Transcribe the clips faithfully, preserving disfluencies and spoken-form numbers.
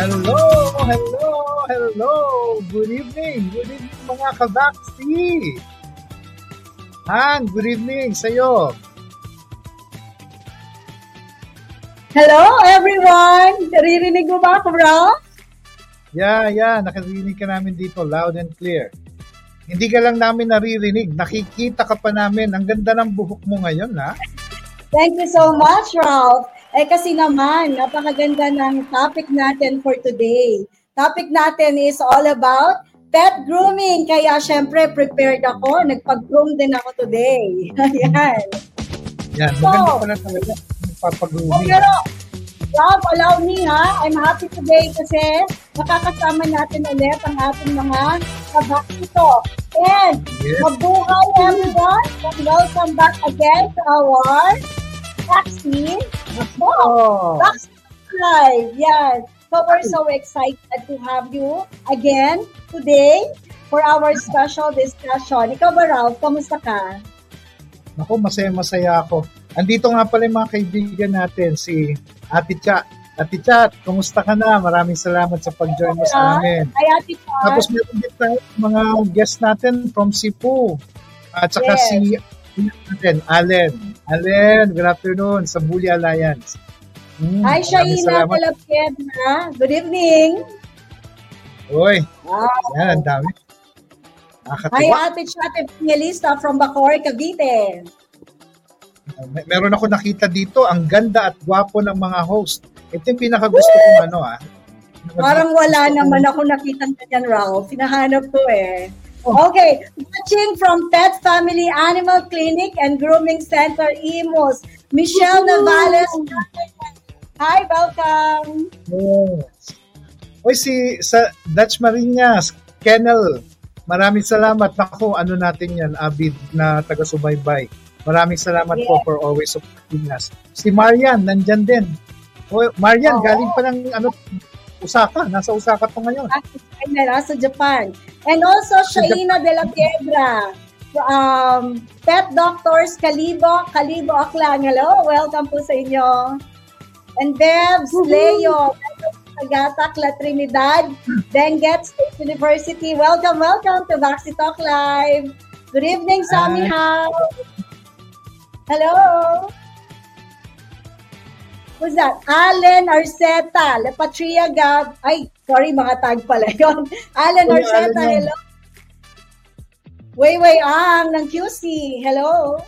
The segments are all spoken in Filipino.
Hello, hello, hello. Good evening. Good evening mga kabaksi. Han, good evening sa'yo. Hello everyone. Naririnig mo ba ako, bro? Yeah, yeah. Nakarinig ka namin dito loud and clear. Hindi ka lang namin naririnig. Nakikita ka pa namin. Ang ganda ng buhok mo ngayon, ha? Thank you so much, Ralph. Eh kasi naman, napakaganda ng topic natin for today. Topic natin is all about pet grooming. Kaya syempre, prepared ako. Nagpag-groom din ako today. Ayan. Yan, maganda so, pala talaga. Nagpapag-grooming. Pero, Rob, allow me ha. I'm happy today kasi makakasama natin ulit ang ating mga kabakito. And yes. Mabuhay everyone and welcome back again to our vaccine. Oh, vaccine live. Yes. So we're so excited to have you again today for our special discussion. Ikaw ba, Ralph? Kamusta ka? Ako, masaya-masaya ako. Andito nga pala yung mga kaibigan natin, si Ate Cha. Ate Chat, kumusta ka na? Maraming salamat sa pag-join mo sa amin. Hi, Ate Chat. Tapos meron din tayo mga guests natin from Cebu. At saka yes. si Allen. Allen, Allen, good afternoon sa Bully Alliance. Mm, Hi, Shaina Calapien. Good evening. Uy, wow. Yan, ang dami. Nakakatuwa. Hi, Ate Chat, Evangelista from Bacoor, Cavite. Mer- meron ako nakita dito, ang ganda at gwapo ng mga host. Ito yung pinakagusto Woo! Kong ano ah. Pinaka- Parang wala naman ako nakitang ganyan, Ralph. Sinahanap ko eh. Oh. Okay. Watching from Pet Family Animal Clinic and Grooming Center, Imus. Michelle Woo-hoo! Navales. Hi, welcome. Yes. Oy, si sa Dasmariñas, Kennel. Maraming salamat. Ako, ano natin yan, Abid na taga-subaybay. Maraming salamat yes. po for always supporting us. Si Marian, nandyan din. Oh, Marian, oh. galing pa ng ano, Osaka. Nasa Osaka po ngayon. Nasa Japan. And also, Shaina de la Piedra. Um, Pet Doctors, Kalibo, Kalibo Aklan. Hello, welcome po sa inyo. And Bebs, Leo, Tagatak, La Trinidad, Benguet State University. Welcome, welcome to Vaxi Talk Live. Good evening, Sammy House. Hello. Who's that? Allen Arceta, Lepatria Gab. Ay, sorry, mga tag pala yun. Allen oh, Arceta, Allen. Hello. Wayway Ang ng Q C, hello.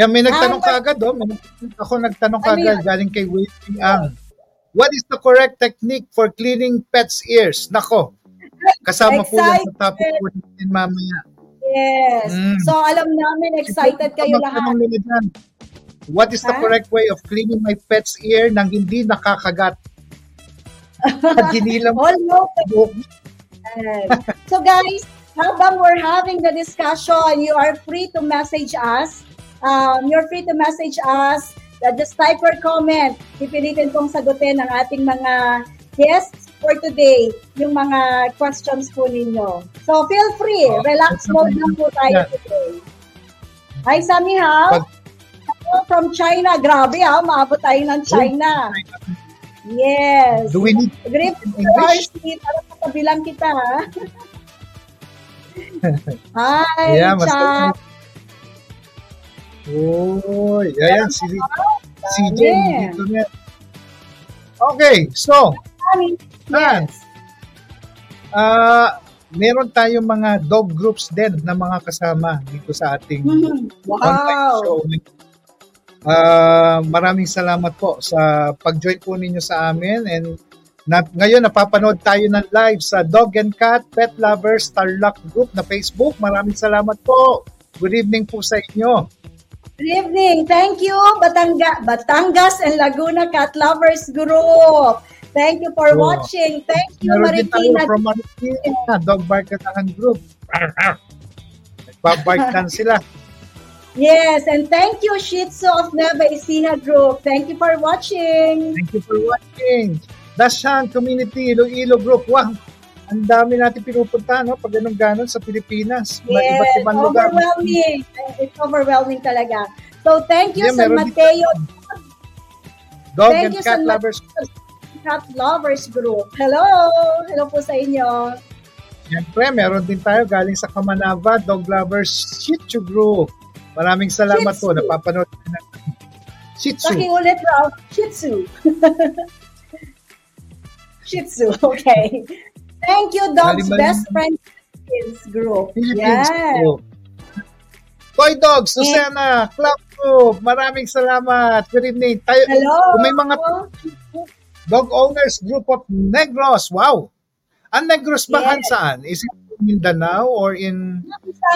Yan, yeah, may nagtanong ah, ka agad. Oh. Ako nagtanong ka agad, galing kay Wayway Ang. What is the correct technique for cleaning pets' ears? Nako, kasama po yan sa topic po natin mamaya. Yes. Mm. So, alam namin, excited kayo lahat. What is the huh? correct way of cleaning my pet's ear nang hindi nakakagat? Paginilang mo. So guys, habang we're having the discussion, you are free to message us. Um, you're free to message us. Just type or comment. Pipilitin kong sagutin ang ating mga guests for today. Yung mga questions po ninyo. So feel free. Oh, relax mode lang po tayo yeah. today. Hi, Sammy House. Pag- From China. Grabe ha, maabot tayo ng China. Yes. Do we need English? R C, para sa kabilang kita ha. Hi, yeah, Chad. Oh, yeah, yeah. Si, si Jane dito niya. Okay, so. Yes. Ah, uh, meron tayong mga dog groups din na mga kasama dito sa ating mm-hmm. wow. show. Uh, maraming salamat po sa pag-join po ninyo sa amin and na, ngayon napapanood tayo ng live sa Dog and Cat Pet Lovers Starlock Group na Facebook. Maraming salamat po. Good evening po sa inyo. Good evening. Thank you Batanga, Batangas and Laguna Cat Lovers Group. Thank you for oh. watching. Thank you Maritina. From Maritina Dog Bark Katahan Group. Nagbabarkan sila. Yes, and thank you Shih Tzu of Nueva Ecija Group. Thank you for watching. Thank you for watching. Dashan Community Ilo-Ilo Group. Wow, ang dami natin pinupunta, no? Pag ganun ganon sa Pilipinas. Yes, iba't-ibang lugar. Overwhelming. It's overwhelming talaga. So, thank you yeah, San Mateo. Dito. Dog thank and Cat Lovers. Cat Lovers Group. Hello! Hello po sa inyo. Siyempre, meron din tayo galing sa Kamanava, Dog Lovers Shih Tzu Group. Maraming salamat po. Napapanood na Shih Tzu. Saking ulit, Ralph. Shih Tzu. Shih Tzu, okay. Thank you, Dogs Malibali. Best Friends Group. Philippines yeah. Group. Toy Dogs, Susana, Club Group, maraming salamat. Good evening. Tayo, hello. May mga dog owners group of Negros. Wow. Ang Negros ba yes. saan? Is it in Danao or in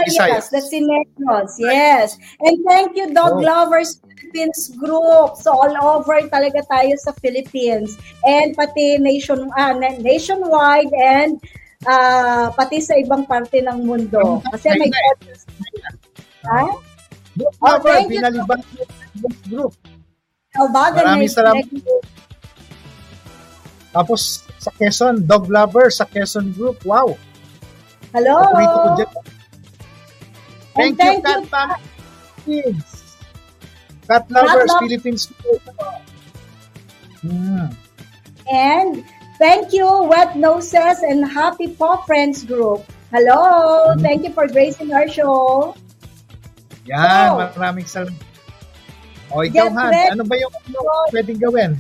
Visayas? That's in Negros, yes. And thank you, Dog oh. Lovers Philippines Group. So all over talaga tayo sa Philippines. And pati nation, uh, nationwide and uh, pati sa ibang parte ng mundo. Kasi may audience. Huh? Oh, thank you. Binalibang group. Oh, maraming salamat. Tapos sa Quezon, Dog Lover sa Quezon Group. Wow. Hello. Thank, thank you, Cat Pack. Cat Lovers love. Philippines Group. Hmm. And thank you, Wet Noses and Happy Pop Friends Group. Hello. Mm-hmm. Thank you for gracing our show. Yan, oh. maraming salamat. O, ikaw, Han, ano ba yung ano, pwedeng gawin?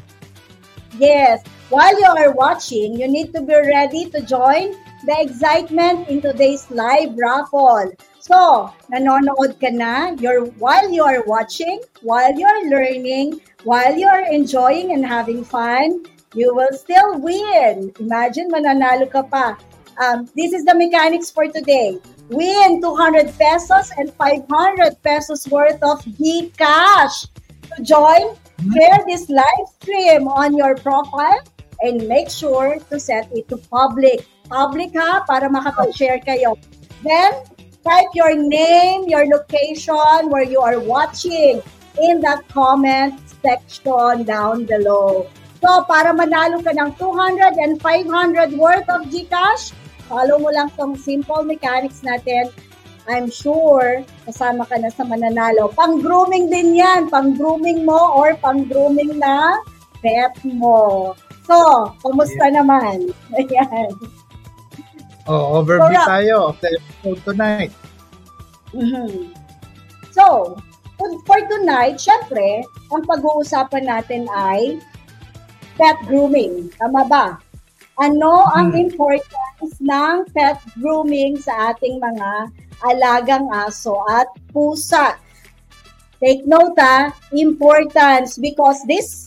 Yes. While you are watching, you need to be ready to join the excitement in today's live raffle. So, nanonood ka na, you're, while you are watching, while you are learning, while you are enjoying and having fun, you will still win. Imagine, mananalo ka pa. Um, this is the mechanics for today. Win two hundred pesos and five hundred pesos worth of GCash. To join, share this live stream on your profile and make sure to set it to public. Public ha, para makapag-share kayo. Then, type your name, your location, where you are watching in that comment section down below. So, para manalo ka ng two hundred and five hundred worth of GCash, follow mo lang tong simple mechanics natin. I'm sure kasama ka na sa mananalo. Pang-grooming din yan. Pang-grooming mo or pang-grooming na pet mo. So, kumusta yeah. naman? Ayan. Oh, overview so, tayo of the episode tonight. Mm-hmm. So, for tonight, syempre, ang pag-uusapan natin ay pet grooming. Tama ba? Ano ang importance ng pet grooming sa ating mga alagang aso at pusa? Take note ha, importance, because this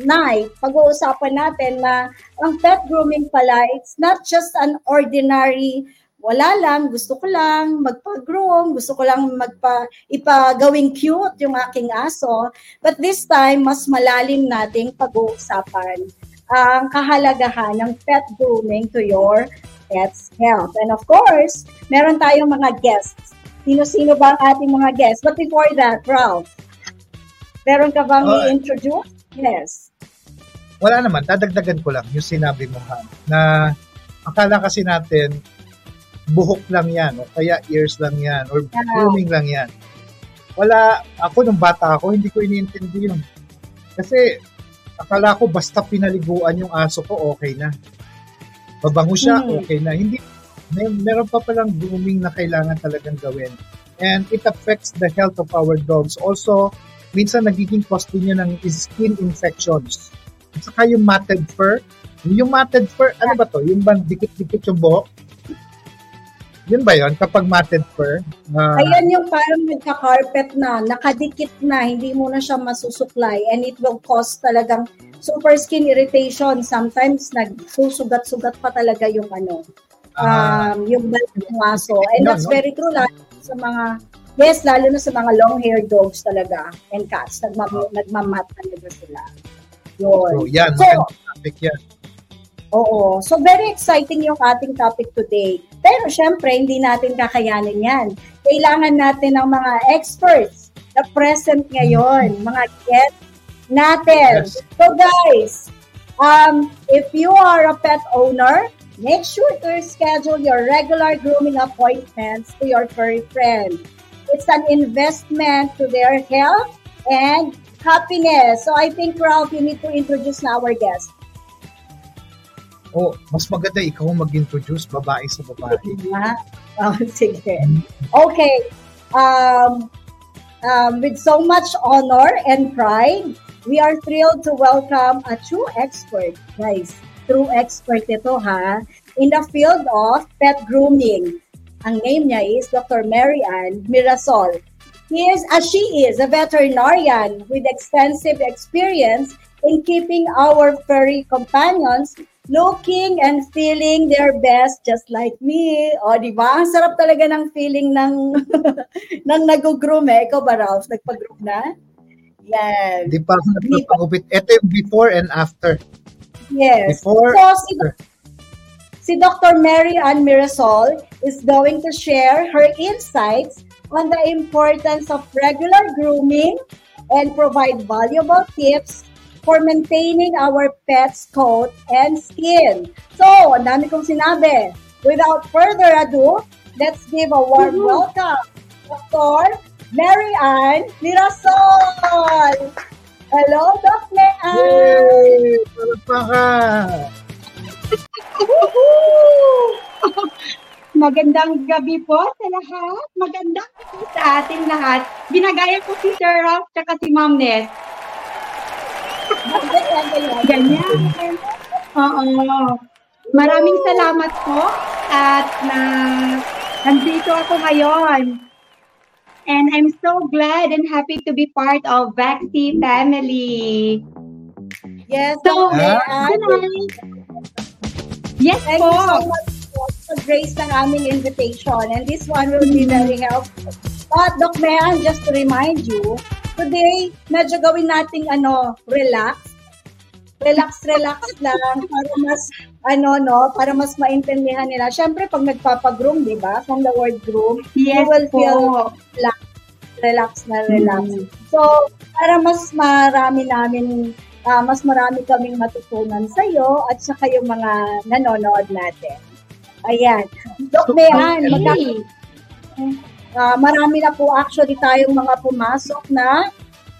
night, pag-uusapan natin na ang pet grooming pala, it's not just an ordinary, wala lang, gusto ko lang magpa-groom, gusto ko lang magpa, ipagawing cute yung aking aso, but this time, mas malalim nating pag-uusapan ang kahalagahan ng pet grooming to your pet's health. And of course, meron tayong mga guests. Sino-sino ba ang ating mga guests? But before that, Ralph, meron ka bang uh, i-introduce? Yes. Wala naman. Dadagdagan ko lang yung sinabi mo, Han, na akala kasi natin, buhok lang yan, o kaya ears lang yan, or grooming lang yan. Wala, ako nung bata ako, hindi ko iniintindi yun. Kasi, akala ko basta pinaliguan yung aso ko, okay na. Babango siya, mm. okay na. Hindi, may, meron pa palang grooming na kailangan talagang gawin. And it affects the health of our dogs. Also, minsan nagiging cause din niya ng skin infections. At saka yung matted fur. Yung matted fur, ano ba to? Yung bang dikit-dikit yung buhok? Yun ba yun? Kapag matted fur? Uh, Ayan yung parang nagka-carpet na, nakadikit na, hindi mo na siya masusuklay and it will cause talagang super skin irritation. Sometimes, nagsusugat-sugat pa talaga yung ano, uh, um, yung balat ng aso. And no, that's no? very true lalo sa mga, yes, lalo na sa mga long-haired dogs talaga and cats. Nagmam- nagmamat talaga sila. Yun. So, yan. So, topic yan. Oo. So, very exciting yung ating topic today. Pero, syempre, hindi natin kakayanin yan. Kailangan natin ng mga experts na present ngayon, mga guests natin. Yes. So, guys, um, if you are a pet owner, make sure to schedule your regular grooming appointments to your furry friend. It's an investment to their health and happiness. So, I think, Ralph, you need to introduce now our guest. O, oh, mas maganda ikaw mag-introduce babae sa babae. Oh, sige. Okay. Um, um, with so much honor and pride, we are thrilled to welcome a true expert. Guys, true expert ito ha. In the field of pet grooming. Ang name niya is Doctor Mary Ann Mirasol. He is, as she is, a veterinarian with extensive experience in keeping our furry companions looking and feeling their best, just like me. O, di ba? Ang sarap talaga ng feeling ng, ng nag-groom eh. Ikaw ba, Ralph? Nagpag-groom na? Yes. Di pa ako nagpapagupit. Ito yung before and after. Yes. Before so, si, si Doctor Mary Ann Mirasol is going to share her insights on the importance of regular grooming and provide valuable tips for maintaining our pet's coat and skin. So, ang dami kong sinabi. Without further ado, let's give a warm mm-hmm. welcome Doctor Mary Ann Mirasol. Hello, Doctor Ann. Yay! Palakpakan! Magandang gabi po sa lahat. Magandang gabi sa ating lahat. Binagaya ko si Sir Ralph at si Ma'am Ness. Ganyan. Oo. Maraming salamat po at na nandito ako ngayon. And I'm so glad and happy to be part of Vaxi family. Yes. So, uh, yes thank po. You so much for grace ng aming invitation, and this one will be very helpful. But Doc Mayan, just to remind you, today medyo gawin nating ano, relax. Relax, relax lang para mas ano no, para mas maintindihan nila. Syempre pag nagpapa-groom, 'di ba? From the word groom, yes, you will po. Feel relax, relax na relax. Mm. So, para mas marami namin Uh, mas marami kaming matutunan sa'yo at saka yung mga nanonood natin. Ayan. Doc Mayan, magka- uh, marami na po actually tayong mga pumasok na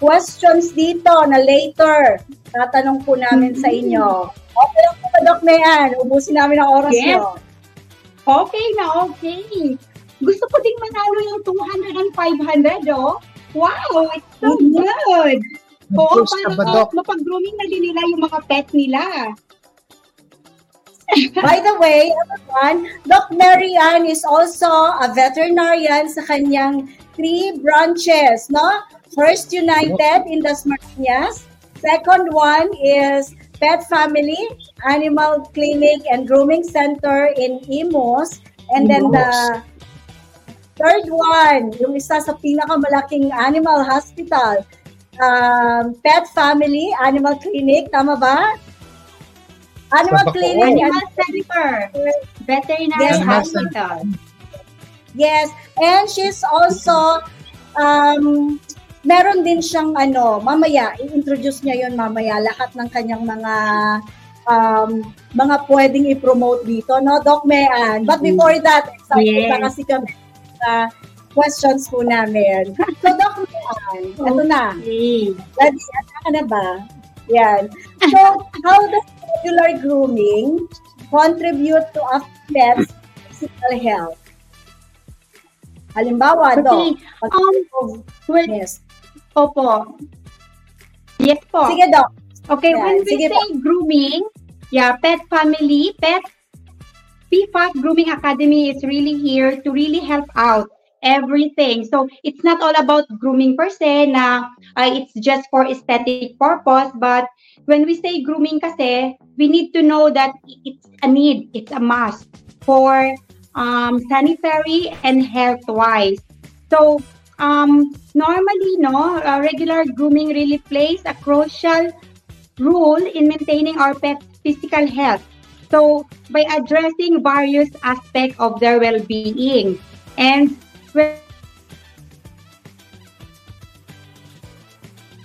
questions dito na later tatanong po namin sa inyo. Okay lang po, Doc Mayan. Ubusin namin ang oras yes. nyo. Okay na, okay. Gusto ko ding manalo yung two hundred and five hundred, oh. Wow, it's so mm-hmm. good. Oo, parang mapag-grooming na din nila yung mga pet nila. By the way, everyone, Doc Mary Ann is also a veterinarian sa kanyang three branches, no? First United in Dasmariñas, second one is Pet Family Animal Clinic and Grooming Center in Imus, and then the third one, yung isa sa pinakamalaking animal hospital, Um, Pet Family Animal Clinic, tama ba? Animal Bacoor. Clinic Animal Center Veterinary yes, Hospital. Yes, and she's also um, meron din siyang ano, mamaya, i-introduce niya yon mamaya, lahat ng kanyang mga um, mga pwedeng i-promote dito, no? Doc Mayan. But before that, excited yes. ka kasi kami uh, questions po namin. So, Doc Mayan, ito na. Okay. Ladi, ano ka na ba? Yan. So, how does regular grooming contribute to a pet's physical health? Halimbawa, Doc. Okay. Um, well, yes. Opo. Yes po. Sige, Doc. Okay, yeah. When we Sige say po. Grooming, yeah, pet family, pet, P F A C Grooming Academy is really here to really help out everything. So, it's not all about grooming per se na uh, it's just for aesthetic purpose, but when we say grooming kasi, we need to know that it's a need, it's a must for um, sanitary and health-wise. So, um, normally, no, uh, regular grooming really plays a crucial role in maintaining our pet's physical health. So, by addressing various aspects of their well-being. And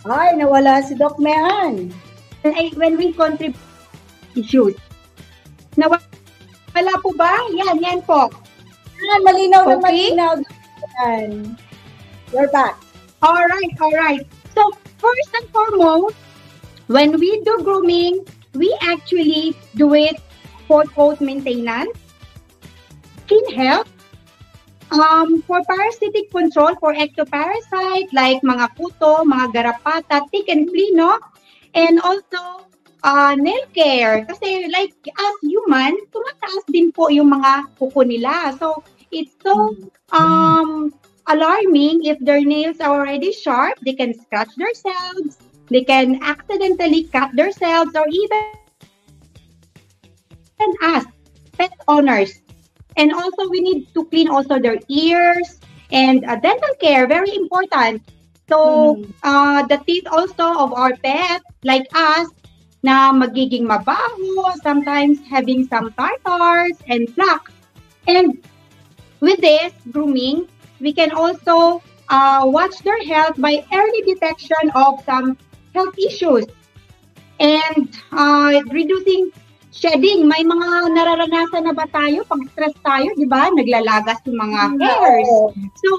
ay, nawala si Doc Mayan. When we contribute issues. Nawala po ba? Yan, yan po. Ah, malinaw okay. na malinaw. You're back. Alright, alright. So, first and foremost, when we do grooming, we actually do it for coat maintenance, skin health, um, for parasitic control, for ectoparasite like mga puto, mga garapata, tick and flea, no? And also, uh, nail care. Kasi like as human, tumataas din po yung mga kuko nila. So, it's so um, alarming if their nails are already sharp, they can scratch themselves, they can accidentally cut themselves, or even us, pet owners. And also, we need to clean also their ears and uh, dental care, very important. So, mm. uh, the teeth also of our pets, like us, na magiging mabaho, sometimes having some tartars and plaques. And with this grooming, we can also uh, watch their health by early detection of some health issues and uh, reducing shedding. May mga nararanasan na ba tayo pag stress tayo, di ba? Naglalagas yung mga hairs. So,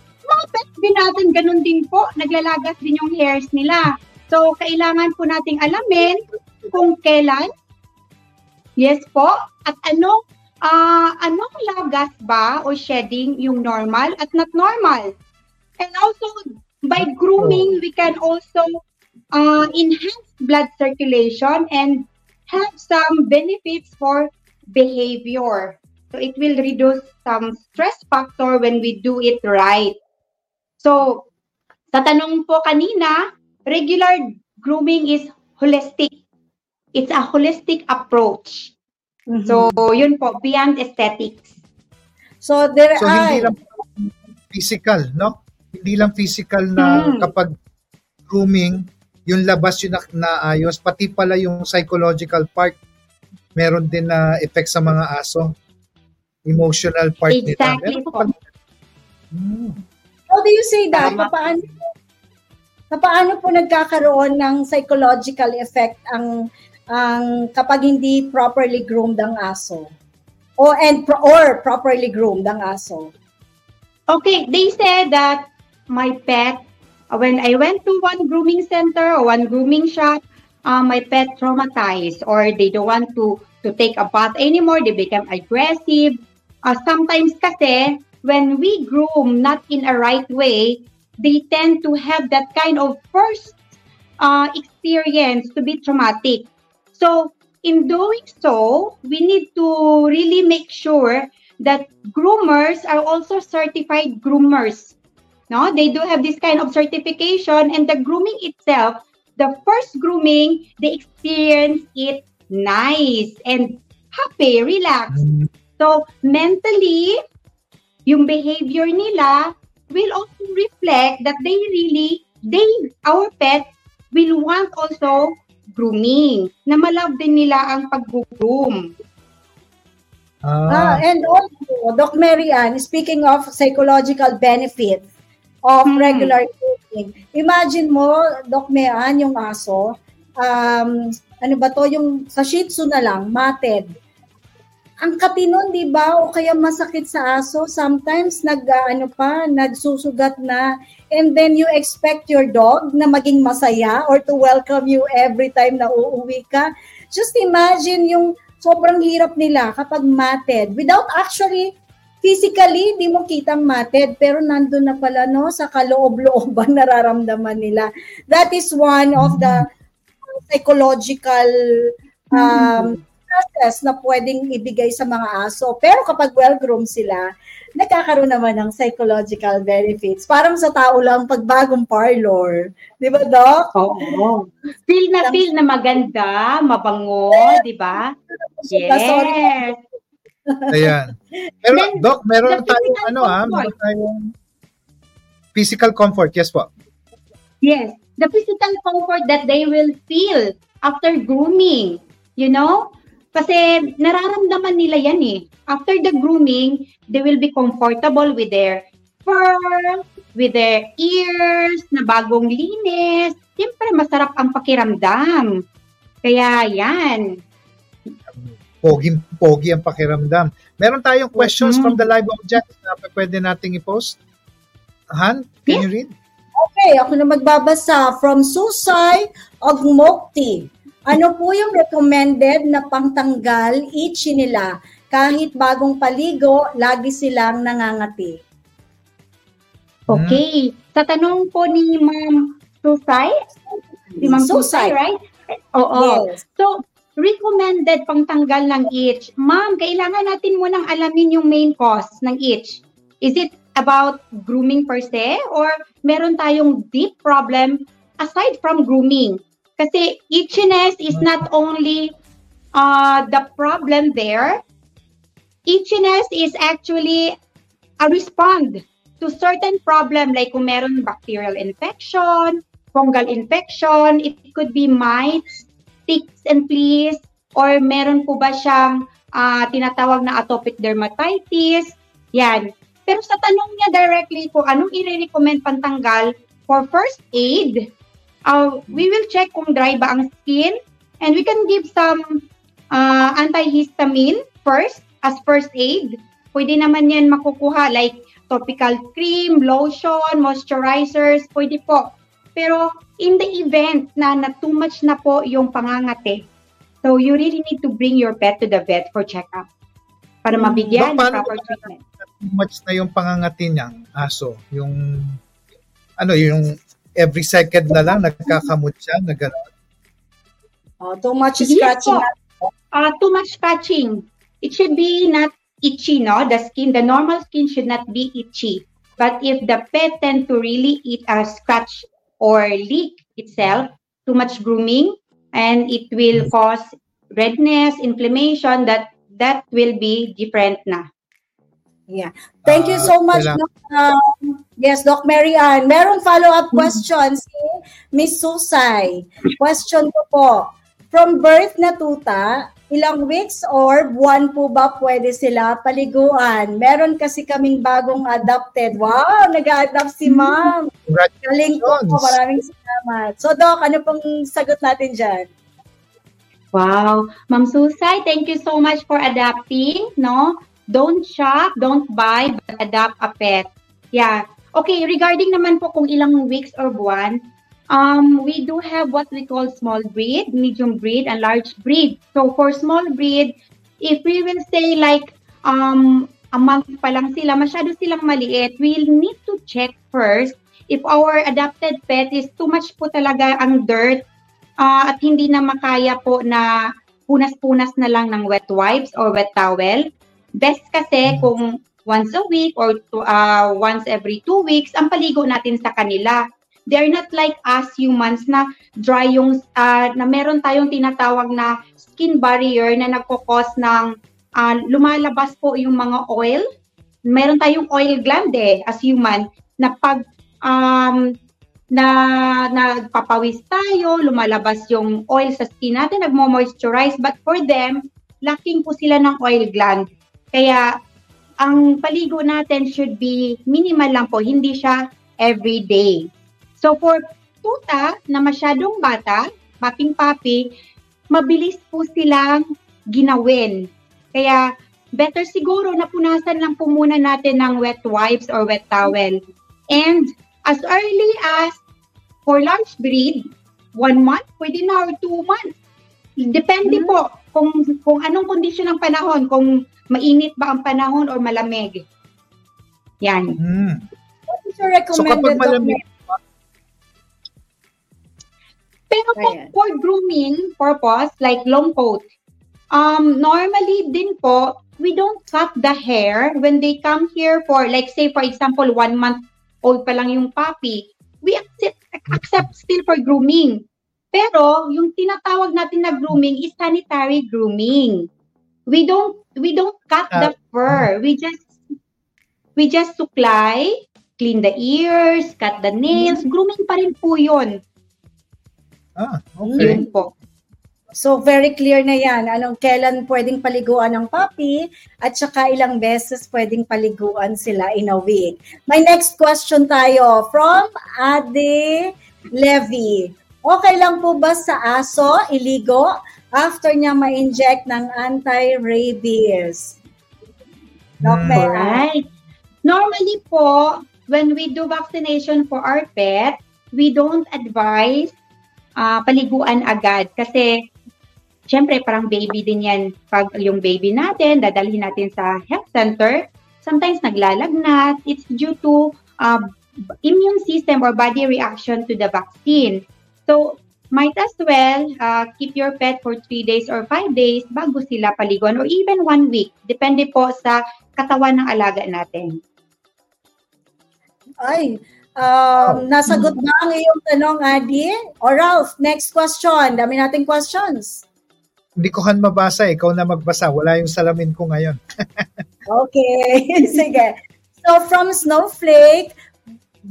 mga pets din natin, ganun din po, naglalagas din yung hairs nila. So, kailangan po nating alamin kung kailan, yes po, at ano, uh, anong lagas ba o shedding yung normal at not normal. And also, by grooming, we can also uh, enhance blood circulation and have some benefits for behavior. So it will reduce some stress factor when we do it right. So, sa tanong po kanina, regular grooming is holistic. It's a holistic approach. Mm-hmm. So, yun po, beyond aesthetics. So, there so, are... hindi lang physical, no? Hindi lang physical na mm. kapag grooming, yung labas yung naayos, pati pala yung psychological part, meron din na effect sa mga aso. Emotional part nila. Exactly po. Hmm. How do you say that? Paano, paano po nagkakaroon ng psychological effect ang ang kapag hindi properly groomed ang aso? O, and, or properly groomed ang aso? Okay, they said that my pet, when I went to one grooming center or one grooming shop, uh, my pet traumatized or they don't want to, to take a bath anymore. They become aggressive. Uh, sometimes kasi, when we groom not in a right way, they tend to have that kind of first uh, experience to be traumatic. So, in doing so, we need to really make sure that groomers are also certified groomers. No, they do have this kind of certification, and the grooming itself, the first grooming, they experience it nice and happy, relaxed. So mentally, yung behavior nila will also reflect that they really, they, our pets, will want also grooming, na malove din nila ang pag-groom. Ah. ah and also, Doc Mary Ann, speaking of psychological benefits, of mm. regular grooming. Imagine mo, Doc Mary Ann, yung aso, um, ano ba to, yung sa Shih Tzu na lang, matted. Ang katinon, di ba? O kaya masakit sa aso, sometimes nag, uh, ano pa, nagsusugat na. And then you expect your dog na maging masaya or to welcome you every time na uuwi ka. Just imagine yung sobrang hirap nila kapag matted. Without actually physically, hindi mo kitang matted, pero nandun na pala, no, sa kaloob-looban nararamdaman nila. That is one of the psychological um, process na pwedeng ibigay sa mga aso. Pero kapag well-groomed sila, nakakaroon naman ng psychological benefits. Parang sa tao lang pagbagong parlor. Di ba, Doc? Oo. Feel na feel na maganda, mabango, di ba? Yes. Sorry. Ayan. Pero, then, Doc, meron tayong ano comfort. ah, meron tayong physical comfort, yes po? Yes, the physical comfort that they will feel after grooming, you know? Kasi nararamdaman nila yan eh. After the grooming, they will be comfortable with their fur, with their ears, na bagong linis. Siyempre, masarap ang pakiramdam. Kaya yan. Pogi-pogi ang pakiramdam. Meron tayong questions mm-hmm. from the live audience na pwede nating i-post. Han, can yes. you read? Okay, ako na magbabasa. From Susay Ogmokti. Ano po yung recommended na pangtanggal itchy nila? Kahit bagong paligo, lagi silang nangangati. Okay. Sa tanong po ni Ma'am Susay, si Ma'am Susay, right? Oo. Yes. So, recommended pangtanggal ng itch. Ma'am, kailangan natin munang alamin yung main cause ng itch. Is it about grooming per se or meron tayong deep problem aside from grooming? Kasi itchiness is not only uh, the problem there. Itchiness is actually a respond to certain problem like kung meron bacterial infection, fungal infection, it could be mites, ticks and fleas, or meron po ba siyang uh, tinatawag na atopic dermatitis. Yan. Pero sa tanong niya directly po, anong i-recommend pantanggal for first aid? Uh, we will check kung dry ba ang skin and we can give some uh, antihistamine first as first aid. Pwede naman yan makukuha like topical cream, lotion, moisturizers, pwede po. Pero in the event na, na too much na po yung pangangate, so you really need to bring your pet to the vet for checkup para mabigyan ng proper treatment. Too much na yung pangangate niyang aso, yung ano yung every second na lang, nagkakamot siya, nag-alala. Oh, too much scratching. Yes, uh, too much scratching. It should be not itchy, no? The skin, the normal skin should not be itchy. But if the pet tend to really eat a scratch or leak itself, too much grooming, and it will cause redness, inflammation, that that will be different na. Yeah. Thank you so much, uh, Doc. Um, yes, Doc Mary Ann. Merong follow-up question si Miss Susay. Question ko po, from birth na tuta, ilang weeks or buwan po ba pwede sila paliguan? Meron kasi kaming bagong adopted. Wow, nag-a-adopt si Ma'am. Galing po. Maraming salamat. So, Doc, ano pong sagot natin dyan? Wow. Ma'am Susay, thank you so much for adopting, no? Don't shop, don't buy, but adopt a pet. Yeah. Okay, regarding naman po kung ilang weeks or buwan, um, we do have what we call small breed, medium breed, and large breed. So for small breed, if we will say like um, a month pa lang sila, masyado silang maliit, we'll need to check first if our adopted pet is too much po talaga ang dirt uh, at hindi na makaya po na punas-punas na lang ng wet wipes or wet towel. Best kasi kung once a week or to, uh, once every two weeks, ang paligo natin sa kanila. They're not like us humans na dry yung, uh, na meron tayong tinatawag na skin barrier na nagkukos ng uh, lumalabas po yung mga oil. Meron tayong oil gland eh, as human, na pag um, na nagpapawis tayo, lumalabas yung oil sa skin natin, nagmo-moisturize. But for them, lacking po sila ng oil gland. Kaya, ang paligo natin should be minimal lang po, hindi siya every day. So, for tuta na masyadong bata, paping-papi, mabilis po silang ginawin. Kaya, better siguro na punasan lang po muna natin ng wet wipes or wet towel. And, as early as for large breed, one month, pwede na or two months. Depende po kung, kung anong kondisyon ng panahon, kung mainit ba ang panahon or malamig. Yan. Mm. What is your recommended? So malamig, pero po, for grooming purpose, like long coat, um, normally din po, we don't cut the hair when they come here for, like say for example, one month old pa lang yung puppy. We accept, accept still for grooming. Pero yung tinatawag natin na grooming is sanitary grooming. We don't we don't cut the fur. We just we just suklay, clean the ears, cut the nails. Grooming pa rin po 'yon. Ah, okay. Yun po. So very clear na 'yan. Anong kailan pwedeng paliguan ang puppy at saka ilang beses pwedeng paliguan sila in a week. My next question tayo from Ade Levy. Okay lang po ba sa aso iligo after niya ma-inject ng anti-rabies? Okay. Right. Normally po, when we do vaccination for our pet, we don't advise uh, paliguan agad. Kasi, syempre, parang baby din yan. Pag yung baby natin, dadalhin natin sa health center, sometimes naglalagnat. It's due to uh, immune system or body reaction to the vaccine. So, might as well uh, keep your pet for three days or five days bago sila paliguan or even one week. Depende po sa katawan ng alaga natin. Ay, um, nasagot ba ang iyong tanong, Adi? O Ralph, next question. Dami nating questions. Hindi ko kan mabasa, ikaw na magbasa. Wala yung salamin ko ngayon. Okay, sige. So from Snowflake,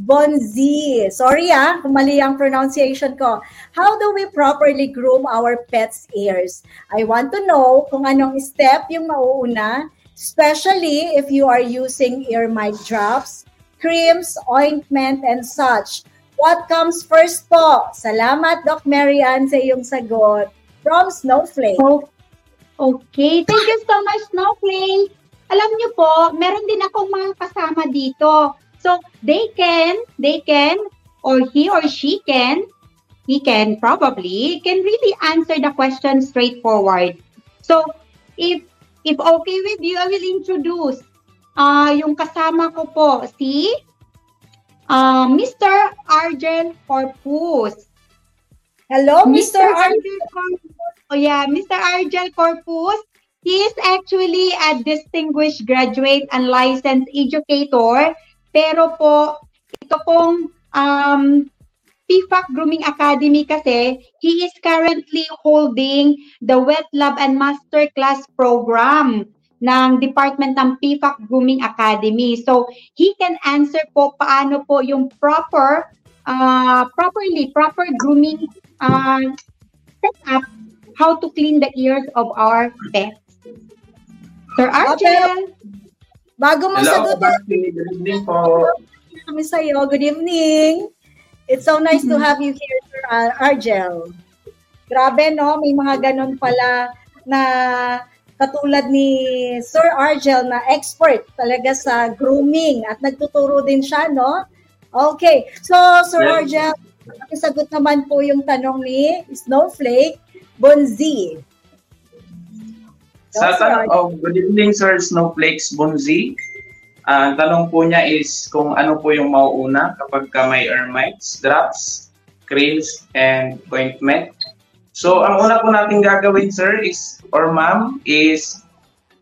Bonzi. Sorry ah, kung mali ang pronunciation ko. How do we properly groom our pets' ears? I want to know kung anong step yung mauuna, especially if you are using ear mite drops, creams, ointment, and such. What comes first po? Salamat, Doc Mary Ann, sa iyong sagot. From Snowflake. Oh, okay. Thank you so much, Snowflake. Alam niyo po, meron din akong mga kasama dito. So, they can, they can, or he or she can, he can probably, can really answer the question straightforward. So, if if okay with you, I will introduce uh, yung kasama ko po, si uh, Mister Argel Corpus. Hello, Mister Argel Corpus. Oh yeah, Mister Argel Corpus. He is actually a distinguished graduate and licensed educator. Pero po, ito pong um, P F A C Grooming Academy kasi, he is currently holding the Wet Lab and Masterclass program ng Department ng P F A C Grooming Academy. So, he can answer po paano po yung proper, uh, properly, proper grooming Uh, set up how to clean the ears of our pets. Sir Archel, bago mo sagutin. Good evening po. Kami sa iyo. Good evening. It's so nice mm-hmm. to have you here, Sir Argel. Grabe, no? May mga ganun pala na katulad ni Sir Argel na expert talaga sa grooming at nagtuturo din siya, no? Okay. So, Sir yes. Argel, sagot naman po yung tanong ni Snowflake Bonzi. Sa tanong, oh, good evening Sir Snowflake Bonzi. Ang uh, tanong po niya is kung ano po yung mauuna kapag ka may ear mites, drops, creams, and ointment. So, ang una po natin gagawin sir is, or ma'am, is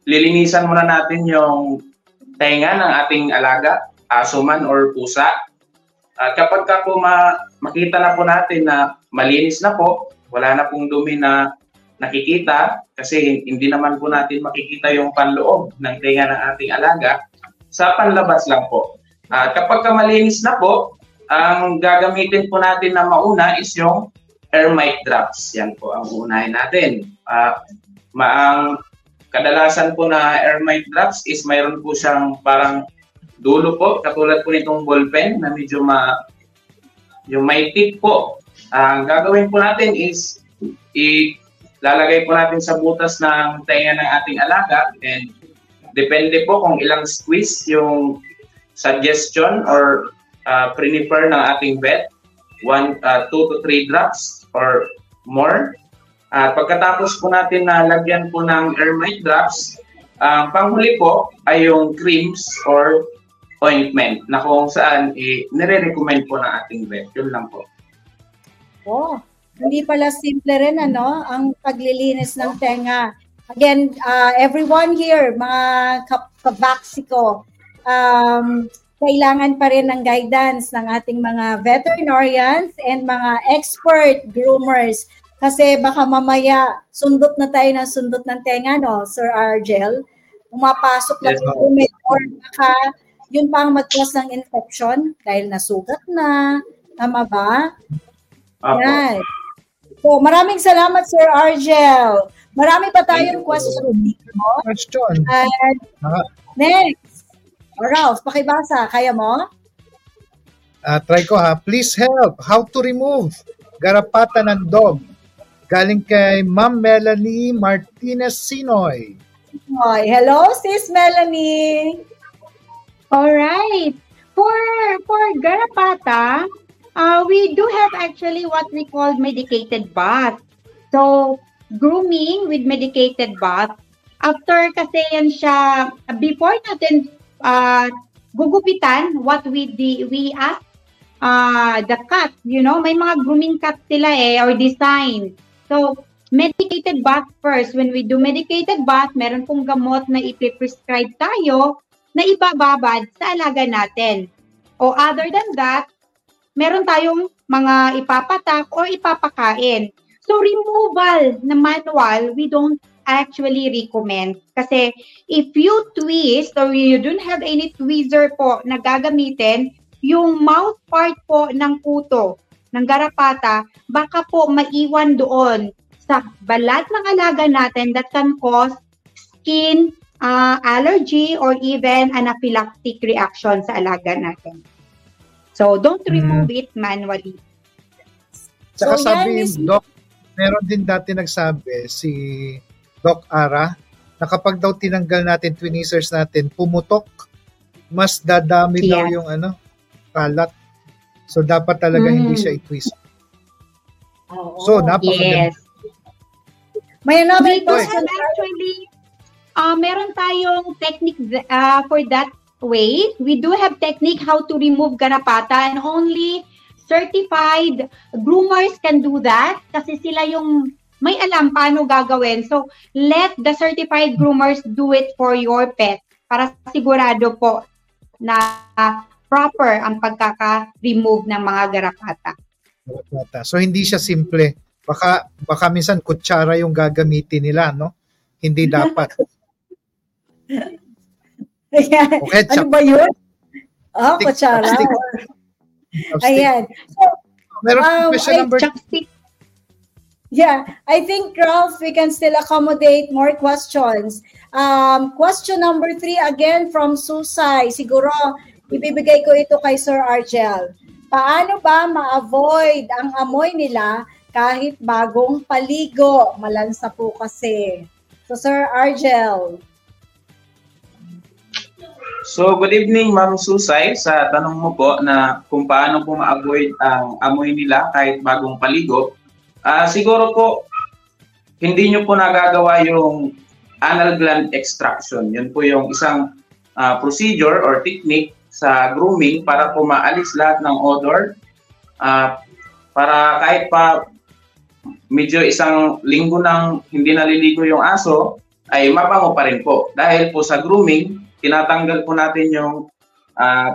lilinisan muna natin yung tenga ng ating alaga, aso man or pusa. At kapag ka po ma- makita na po natin na malinis na po, wala na pong dumi na nakikita, kasi hindi naman po natin makikita yung panloob ng tenga ng ating alaga, sa panlabas lang po. At kapag ka malinis na po, ang gagamitin po natin na mauna is yung air mite drops. Yan po ang uunahin natin. Uh, maang kadalasan po na air mite drops is mayroon po siyang parang dulo po, katulad po nitong ballpen na medyo ma, yung may tip po. Ang gagawin po natin is ilalagay po natin sa butas ng tenga ng ating alaga, and depende po kung ilang squeeze yung suggestion or uh, prefer ng ating vet, one, uh, two to three drops or more. At uh, pagkatapos po natin na lagyan po ng air mite drops, ang uh, panghuli po ay yung creams or ointment na kung saan eh, nire-recommend po ng ating vet. Yun lang po. Oh, hindi pala simple rin ano, ang paglilinis ng tenga. Again, uh, everyone here, mga kabaksiko, um, kailangan pa rin ng guidance ng ating mga veterinarians and mga expert groomers. Kasi baka mamaya, sundot na tayo ng sundot ng tenga, no, Sir Argel? Pumapasok na yes, dumi or baka yun pa ang mag-cause ng infection dahil nasugat na. Tama ba? Apo. Yan. So, maraming salamat, Sir Argel. Marami pa tayong question dito. Question. And next. O Ralph, pakibasa. Kaya mo? Uh, try ko ha. Please help. How to remove garapata ng dog. Galing kay Ma'am Melanie Martinez Sinoy. Hello, Sis Melanie. All right. For for garapata, uh, we do have actually what we call medicated bath. So, grooming with medicated bath. After kasi yan siya, before natin uh, gugupitan, what we di, we ask uh, the cat, you know, may mga grooming cat sila eh, or design. So, medicated bath first. When we do medicated bath, meron pong gamot na ipiprescribe tayo na ibababad sa alaga natin. O other than that, meron tayong mga ipapatak o ipapakain. So, removal na manual, we don't actually recommend. Kasi if you twist or you don't have any tweezer po na gagamitin, yung mouth part po ng kuto, ng garapata, baka po maiwan doon sa balat ng alaga natin that can cause skin uh, allergy or even anaphylactic reaction sa alaga natin. So, don't remove mm. it manually. Saka so, sabi, yan, Doc, meron din dati nagsabi si Doc Ara na kapag daw tinanggal natin tweezers natin, pumutok, mas dadami yeah. daw yung ano, kalat. So, dapat talaga mm. hindi siya i-twist. Oh, so, napakaganda. Yes. May another question. Actually, uh, meron tayong technique uh, for that way. We do have technique how to remove garapata, and only certified groomers can do that kasi sila yung may alam paano gagawin. So, let the certified groomers do it for your pet para sigurado po na uh, proper ang pagkaka-remove ng mga garapata. Garapata. So, hindi siya simple. Baka baka minsan kutsara yung gagamitin nila, no? Hindi dapat. Okay, ano ba yun? Oh, kutsara. Ayan. So, meron um, question ay, number chopstick. Yeah, I think, Ralph, we can still accommodate more questions. Um, question number three, again, from Susay. Siguro, ibibigay ko ito kay Sir Argel. Paano ba ma-avoid ang amoy nila kahit bagong paligo? Malansa po kasi. So, Sir Argel. So, good evening, Ma'am Susay. Sa tanong mo po na kung paano po ma-avoid ang amoy nila kahit bagong paligo, uh, siguro po, hindi nyo po nagagawa yung anal gland extraction. Yun po yung isang uh, procedure or technique sa grooming para po maalis lahat ng odor. Uh, para kahit pa medyo isang linggo nang hindi naliligo yung aso, ay mabango pa rin po. Dahil po sa grooming, tinatanggal po natin yung uh,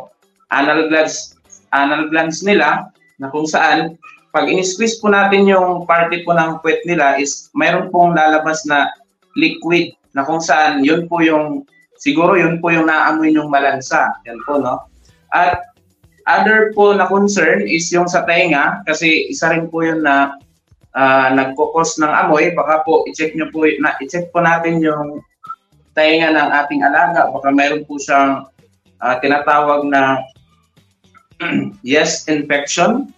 anal glands, anal glands nila na kung saan pag in-squeeze po natin yung parte po ng puwet nila is mayroon pong lalabas na liquid na kung saan yun po yung, siguro yun po yung naamoy yung malansa. Yan po, no? At other po na concern is yung sa tenga kasi isa rin po yun na uh, nagkukos ng amoy. Baka po i-check nyo po, na, i-check po natin yung tainga ng ating alaga, baka mayroon po siyang uh, tinatawag na yes infection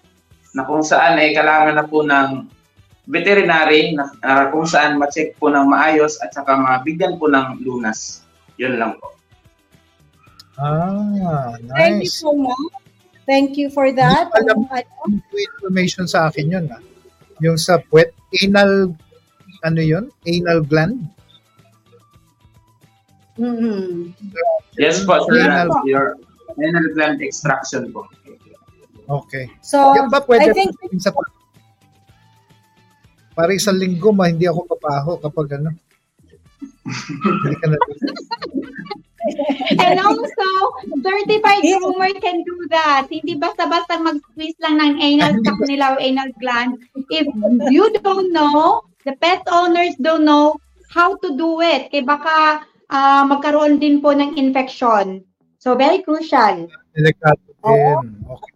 na kung saan ay kailangan na po ng veterinary na uh, kung saan ma-check po ng maayos at saka mabigyan po ng lunas. Yun lang po. Ah, nice. Thank you so much. Thank you for that. Alam, information sa akin yun. Ha? Yung sa puwet, anal, ano yun? Anal gland? Mm-hmm. Yes po, sir. Yeah, po. Your anal gland extraction po. Okay. So, yan ba pwede I think sa para isang linggo ma, hindi ako papaho kapag ano. Hindi ka na. And also, certified groomer can do that. Hindi basta-basta mag-squeeze lang ng anal sac nila o anal gland. If you don't know, the pet owners don't know how to do it. Kaya baka Uh, magkaroon din po ng infection. So, very crucial. Oh. Okay.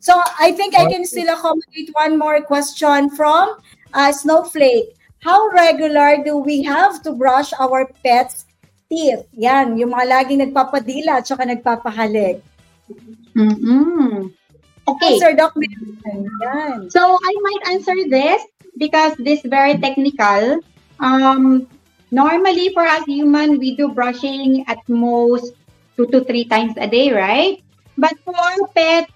So, I think I can still accommodate one more question from uh, Snowflake. How regular do we have to brush our pets' teeth? Yan, yung mga laging nagpapadila at saka nagpapahalik. Mm-hmm. Okay. Sir Doc, yan. So, I might answer this because this is very technical. Um... Normally, for us human, we do brushing at most two to three times a day, right? But for our pet,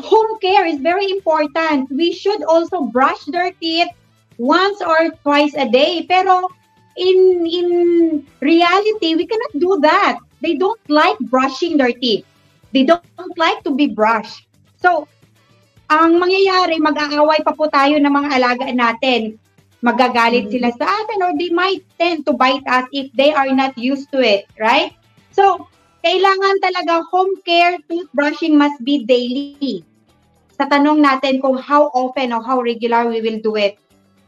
home care is very important. We should also brush their teeth once or twice a day. Pero in in reality, we cannot do that. They don't like brushing their teeth. They don't like to be brushed. So, ang mangyayari, mag-aaway pa po tayo ng mga alaga natin. Magagalit sila sa atin or they might tend to bite us if they are not used to it, right? So, kailangan talaga home care, toothbrushing must be daily. Sa tanong natin kung how often or how regular we will do it.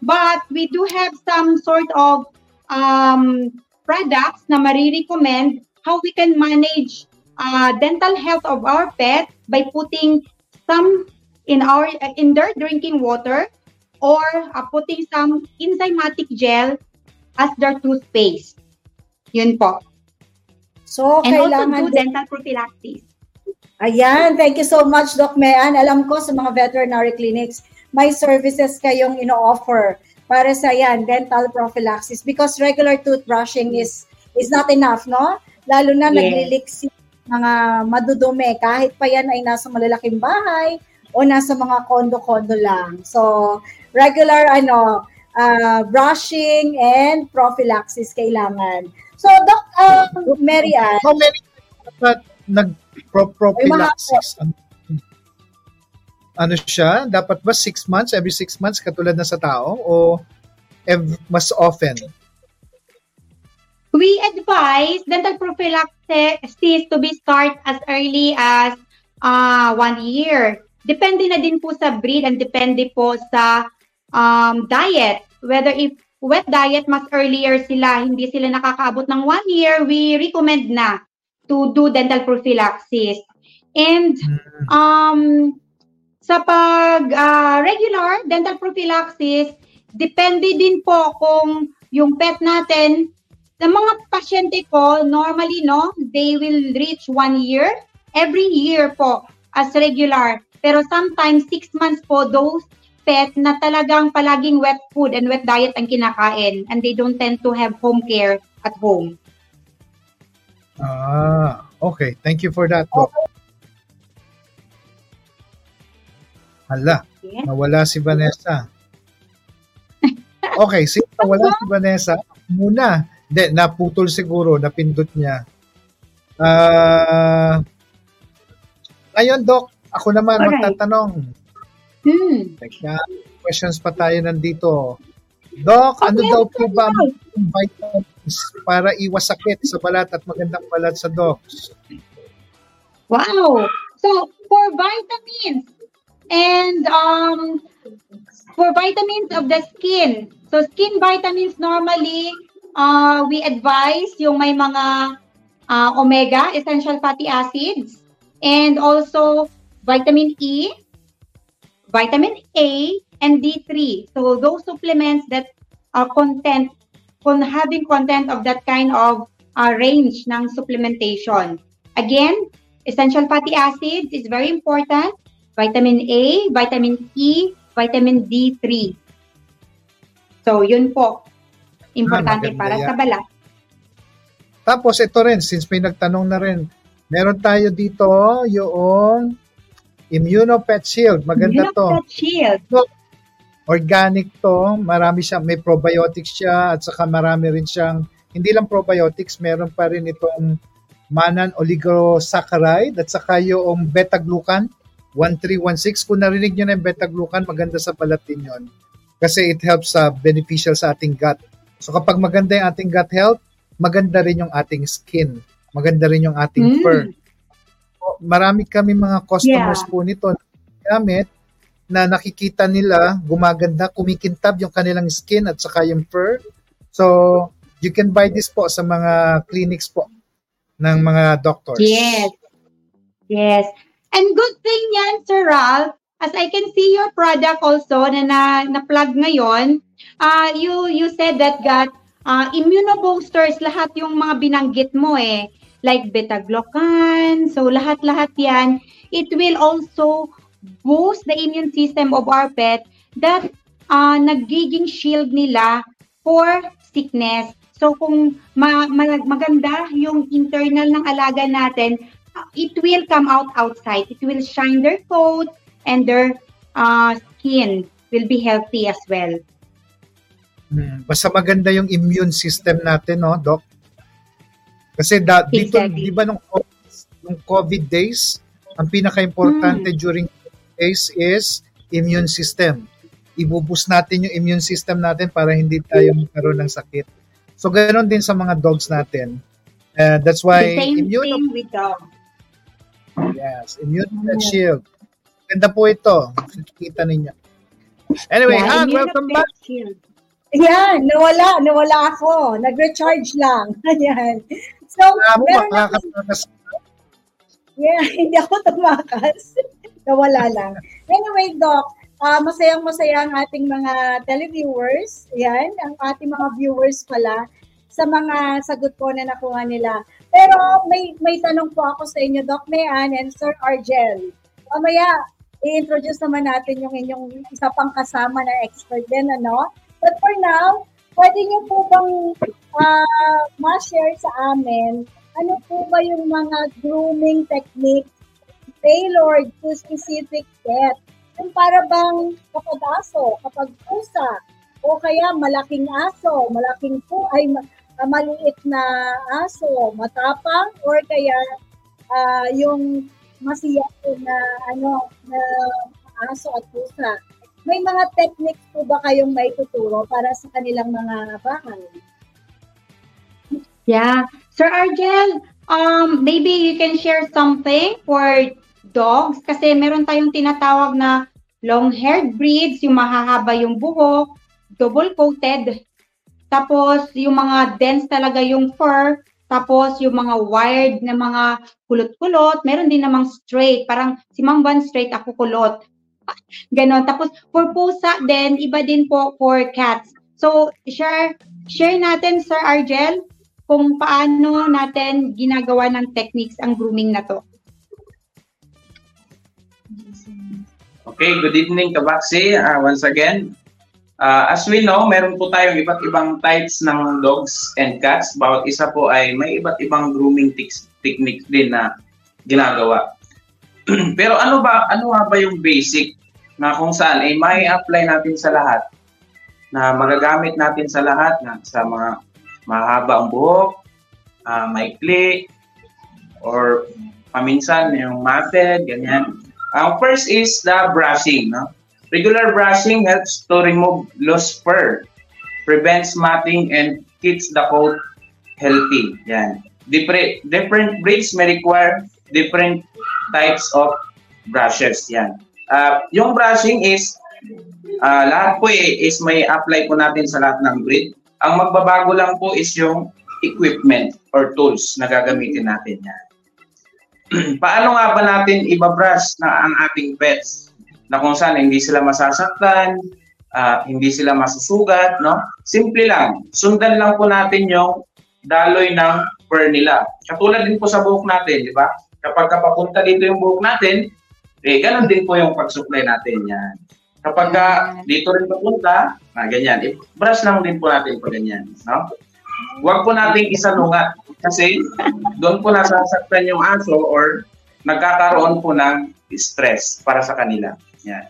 But we do have some sort of um, products na marirecommend how we can manage uh, dental health of our pet by putting some in our in their drinking water, or uh, putting some enzymatic gel as their toothpaste. Yun po. So, and kailangan also do din dental prophylaxis. Ayan, thank you so much, Doc Mean. Alam ko sa mga veterinary clinics, may services kayong ino-offer para sa yan, dental prophylaxis. Because regular toothbrushing is is not enough, no? Lalo na yes. Nagliliksi mga madudumi, kahit pa yan ay nasa malalaking bahay o nasa mga kondo-kondo lang. So, regular ano uh, brushing and prophylaxis kailangan. So Doc uh, Mary Ann, how many nag-prophylaxis? Ano siya? Dapat ba six months? Every six months katulad na sa tao? O ev- mas often? We advise dental prophylaxis to be start as early as uh, one year. Depende na din po sa breed and depende po sa um, diet. Whether if wet diet, mas earlier sila, hindi sila nakakaabot ng one year, we recommend na to do dental prophylaxis. And um, sa pag uh, regular dental prophylaxis, depende din po kung yung pet natin, sa mga pasyente ko, normally, no, they will reach one year every year po as regular. Pero sometimes, six months po, those pets na talagang palaging wet food and wet diet ang kinakain. And they don't tend to have home care at home. Ah, okay. Thank you for that, Doc. Okay. Hala, yeah. Nawala si Vanessa. Okay, sige, nawala si Vanessa. Muna, hindi, naputol siguro, napindot niya. Uh, ayun, Doc. Ako naman, alright. Magtatanong. Hmm. Teka, questions pa tayo nandito. Doc, okay, ano daw po ba ang vitamins para iwas sakit sa balat at magandang balat sa dogs? Wow! So, for vitamins and um for vitamins of the skin. So, skin vitamins normally, uh, we advise yung may mga uh, omega, essential fatty acids, and also vitamin E, vitamin A, and D three. So those supplements that are content, con having content of that kind of uh, range ng supplementation. Again, essential fatty acids is very important. Vitamin A, vitamin E, vitamin D three. So yun po, importante ah, para yan. Sa balat. Tapos ito rin, since may nagtanong na rin, meron tayo dito yung Immunopet Shield. Maganda Immunopet to. Immunopet Shield. Organic to. Marami siya. May probiotics siya at saka marami rin siyang, hindi lang probiotics, meron pa rin itong manan oligosaccharide at saka yung beta-glucan one three one six. Kung narinig nyo na yung beta-glucan, maganda sa balat din yun. Kasi it helps sa uh, beneficial sa ating gut. So kapag maganda yung ating gut health, maganda rin yung ating skin. Maganda rin yung ating mm. fur. Marami kami mga customers yeah. po nito na gamit na nakikita nila gumaganda, kumikintab yung kanilang skin at saka yung fur. So, you can buy this po sa mga clinics po ng mga doctors. Yes. Yes. And good thing yan, Sir Ralph, as I can see your product also na na, na plug ngayon, uh, you you said that got uh, immunoboosters lahat yung mga binanggit mo eh. Like beta-glucan, so lahat-lahat yan, it will also boost the immune system of our pet that uh, nagiging shield nila for sickness. So kung ma- ma- maganda yung internal ng alaga natin, it will come out outside. It will shine their coat, and their uh, skin will be healthy as well. Hmm. Basta maganda yung immune system natin, no, Doc? Kasi da, dito, exactly. Di ba nung, nung COVID days, ang pinaka-importante hmm. during COVID days is immune system. Ibubus natin yung immune system natin para hindi tayo magkaroon ng sakit. So, ganoon din sa mga dogs natin. Uh, that's why... The same immune, thing with dogs. Yes, immune pet yeah. shield. Ganda po ito. Kikita ninyo. Anyway, yeah, Han, welcome back. Shield. Yan, nawala. Nawala ako. Nag-recharge lang. Yan. So, uh, meron ako... Yeah, hindi ako tumakas. Nawala lang. Anyway, Doc, uh, masayang-masaya ang ating mga televiewers. Yan, ang ating mga viewers pala sa mga sagot po na nakuha nila. Pero may may tanong po ako sa inyo, Doc May Ann and Sir Argel. Mamaya, i-introduce naman natin yung inyong isa pang kasama na expert din, ano? But for now, pwede niyo po bang uh, ma-share sa amin ano po ba yung mga grooming techniques tailored to specific pet? Yung para bang kapag aso, kapag pusa, o kaya malaking aso, malaking po, ay maliit na aso, matapang, or kaya uh, yung masiyahin na, ano, na aso at pusa. May mga techniques po ba kayong may tuturo para sa kanilang mga bahay? Yeah. Sir Argel, um, maybe you can share something for dogs kasi meron tayong tinatawag na long-haired breeds, yung mahahaba yung buhok, double-coated, tapos yung mga dense talaga yung fur, tapos yung mga wired na mga kulot-kulot, meron din namang straight, parang si Mang Van straight, ako kulot. Ganon. Tapos for pusa din, iba din po for cats. So, share, share natin, Sir Argel, kung paano natin ginagawa ng techniques ang grooming na to. Okay, good evening, Kabaksi. Uh, once again, uh, as we know, meron po tayong iba't ibang types ng dogs and cats. Bawat isa po ay may iba't ibang grooming t- techniques din na ginagawa. Pero ano ba, ano ba yung basic na kung saan ay may apply natin sa lahat, na magagamit natin sa lahat, na sa mga mahaba ang buhok, uh, maikli, or paminsan yung matted, ganyan. Ang uh, first is the brushing. No? Regular brushing helps to remove loose fur, prevents matting, and keeps the coat healthy. Yan. Different, different breeds may require different types of brushes. Yan. Uh, yung brushing is, uh, lahat po eh, is may apply po natin sa lahat ng breed. Ang magbabago lang po is yung equipment or tools na gagamitin natin yan. Paano nga ba natin ibabrush na ang ating pets? Na kung saan hindi sila masasaktan, uh, hindi sila masusugat, no? Simple lang. Sundan lang po natin yung daloy ng fur nila. Katulad din po sa buhok natin, di ba? Kapag kapapunta dito yung buhok natin, eh, ganun din po yung pag-supply natin yan. Kapag ka dito rin papunta, na ganyan, i-brush lang din po natin po ganyan, no? Huwag po nating isalungat kasi doon po nasasaktan yung aso or nagkakaroon po ng stress para sa kanila. Yan.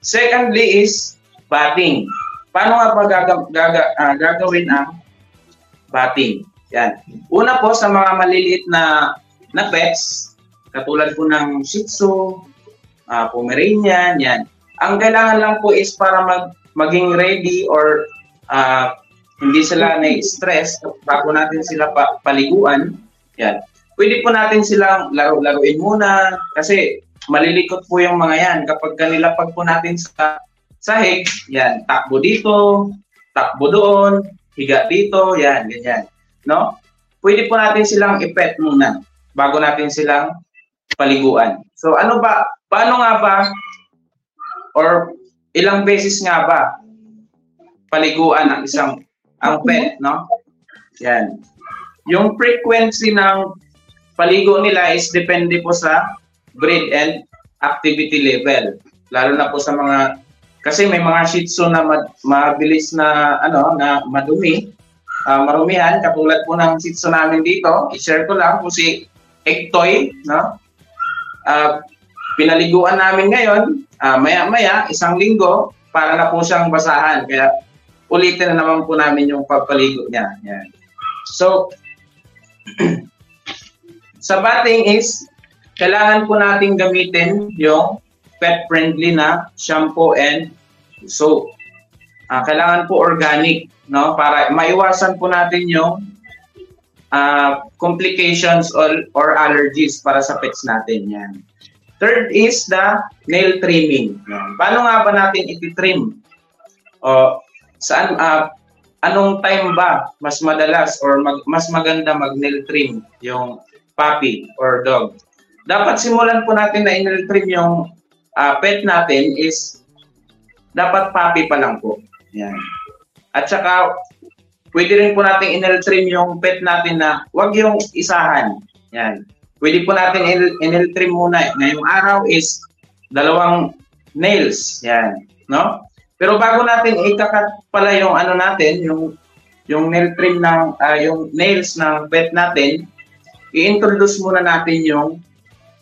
Secondly is batting. Paano nga ba gaga- gaga- uh, gagawin ang batting? Yan. Una po sa mga maliliit na, na pets, katulad po ng Shih Tzu, uh, Pomeranian, yan. Ang kailangan lang po is para mag, maging ready or uh, hindi sila na-stress bago natin sila pa, paliguan. Yan. Pwede po natin silang laro-laruin muna kasi malilikot po yung mga yan. Kapag kanila pag po natin sa sahig, yan, takbo dito, takbo doon, higa dito, yan, ganyan. No? Pwede po natin silang i-pet muna bago natin silang paliguan. So ano ba, paano nga ba or ilang beses nga ba paliguan ang isang ang pet, no? Yan. Yung frequency ng paligo nila is depende po sa breed and activity level. Lalo na po sa mga kasi may mga Shih Tzu na mad, mabilis na ano na madumi, uh, marumihan katulad po ng Shih Tzu namin dito. I-share ko lang po si egg toy, no? Uh, pinaliguan namin ngayon, uh, maya-maya, isang linggo, para na po siyang basahan. Kaya ulitin na naman po namin yung pagpaligo niya. Yan. So, sa batting is, kailangan po natin gamitin yung pet-friendly na shampoo and soap. Uh, kailangan po organic, no? Para maiwasan po natin yung Uh, complications or, or allergies para sa pets natin. Yan. Third is the nail trimming. Yan. Paano nga ba natin ititrim? O, saan, uh, anong time ba mas madalas or mag, mas maganda mag-nail trim yung puppy or dog? Dapat simulan po natin na i-nail trim yung uh, pet natin is dapat puppy pa lang po. Yan. At saka pwede rin po natin i-nail trim yung pet natin na wag yung isahan. Yan. Pwede po natin i-nail trim muna. Ngayong araw is dalawang nails. Yan. No? Pero bago natin ikakat pala yung ano natin, yung yung nail trim ng, uh, yung nails ng pet natin, i-introduce muna natin yung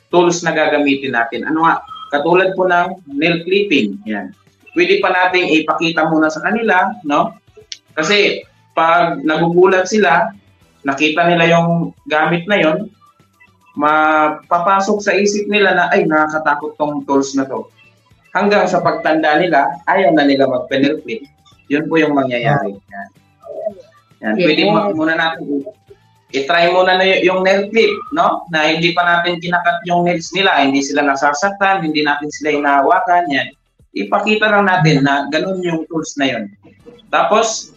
tools na gagamitin natin. Ano nga? Katulad po ng nail clipping. Yan. Pwede pa natin ipakita muna sa kanila. No? Kasi pag nagugulat sila, nakita nila yung gamit na yon, mapapasok sa isip nila na, ay, nakakatakot tong tools na to. Hanggang sa pagtanda nila, ayaw na nila mag-penelpit. Yun po yung mangyayari. Yan. Yan. Pwede yeah. muna natin, itry muna na yung nail clip, no? Na hindi pa natin kinakat yung nails nila, hindi sila nasasaktan, hindi natin sila inahawakan. Yan. Ipakita lang natin na ganun yung tools na yon. Tapos,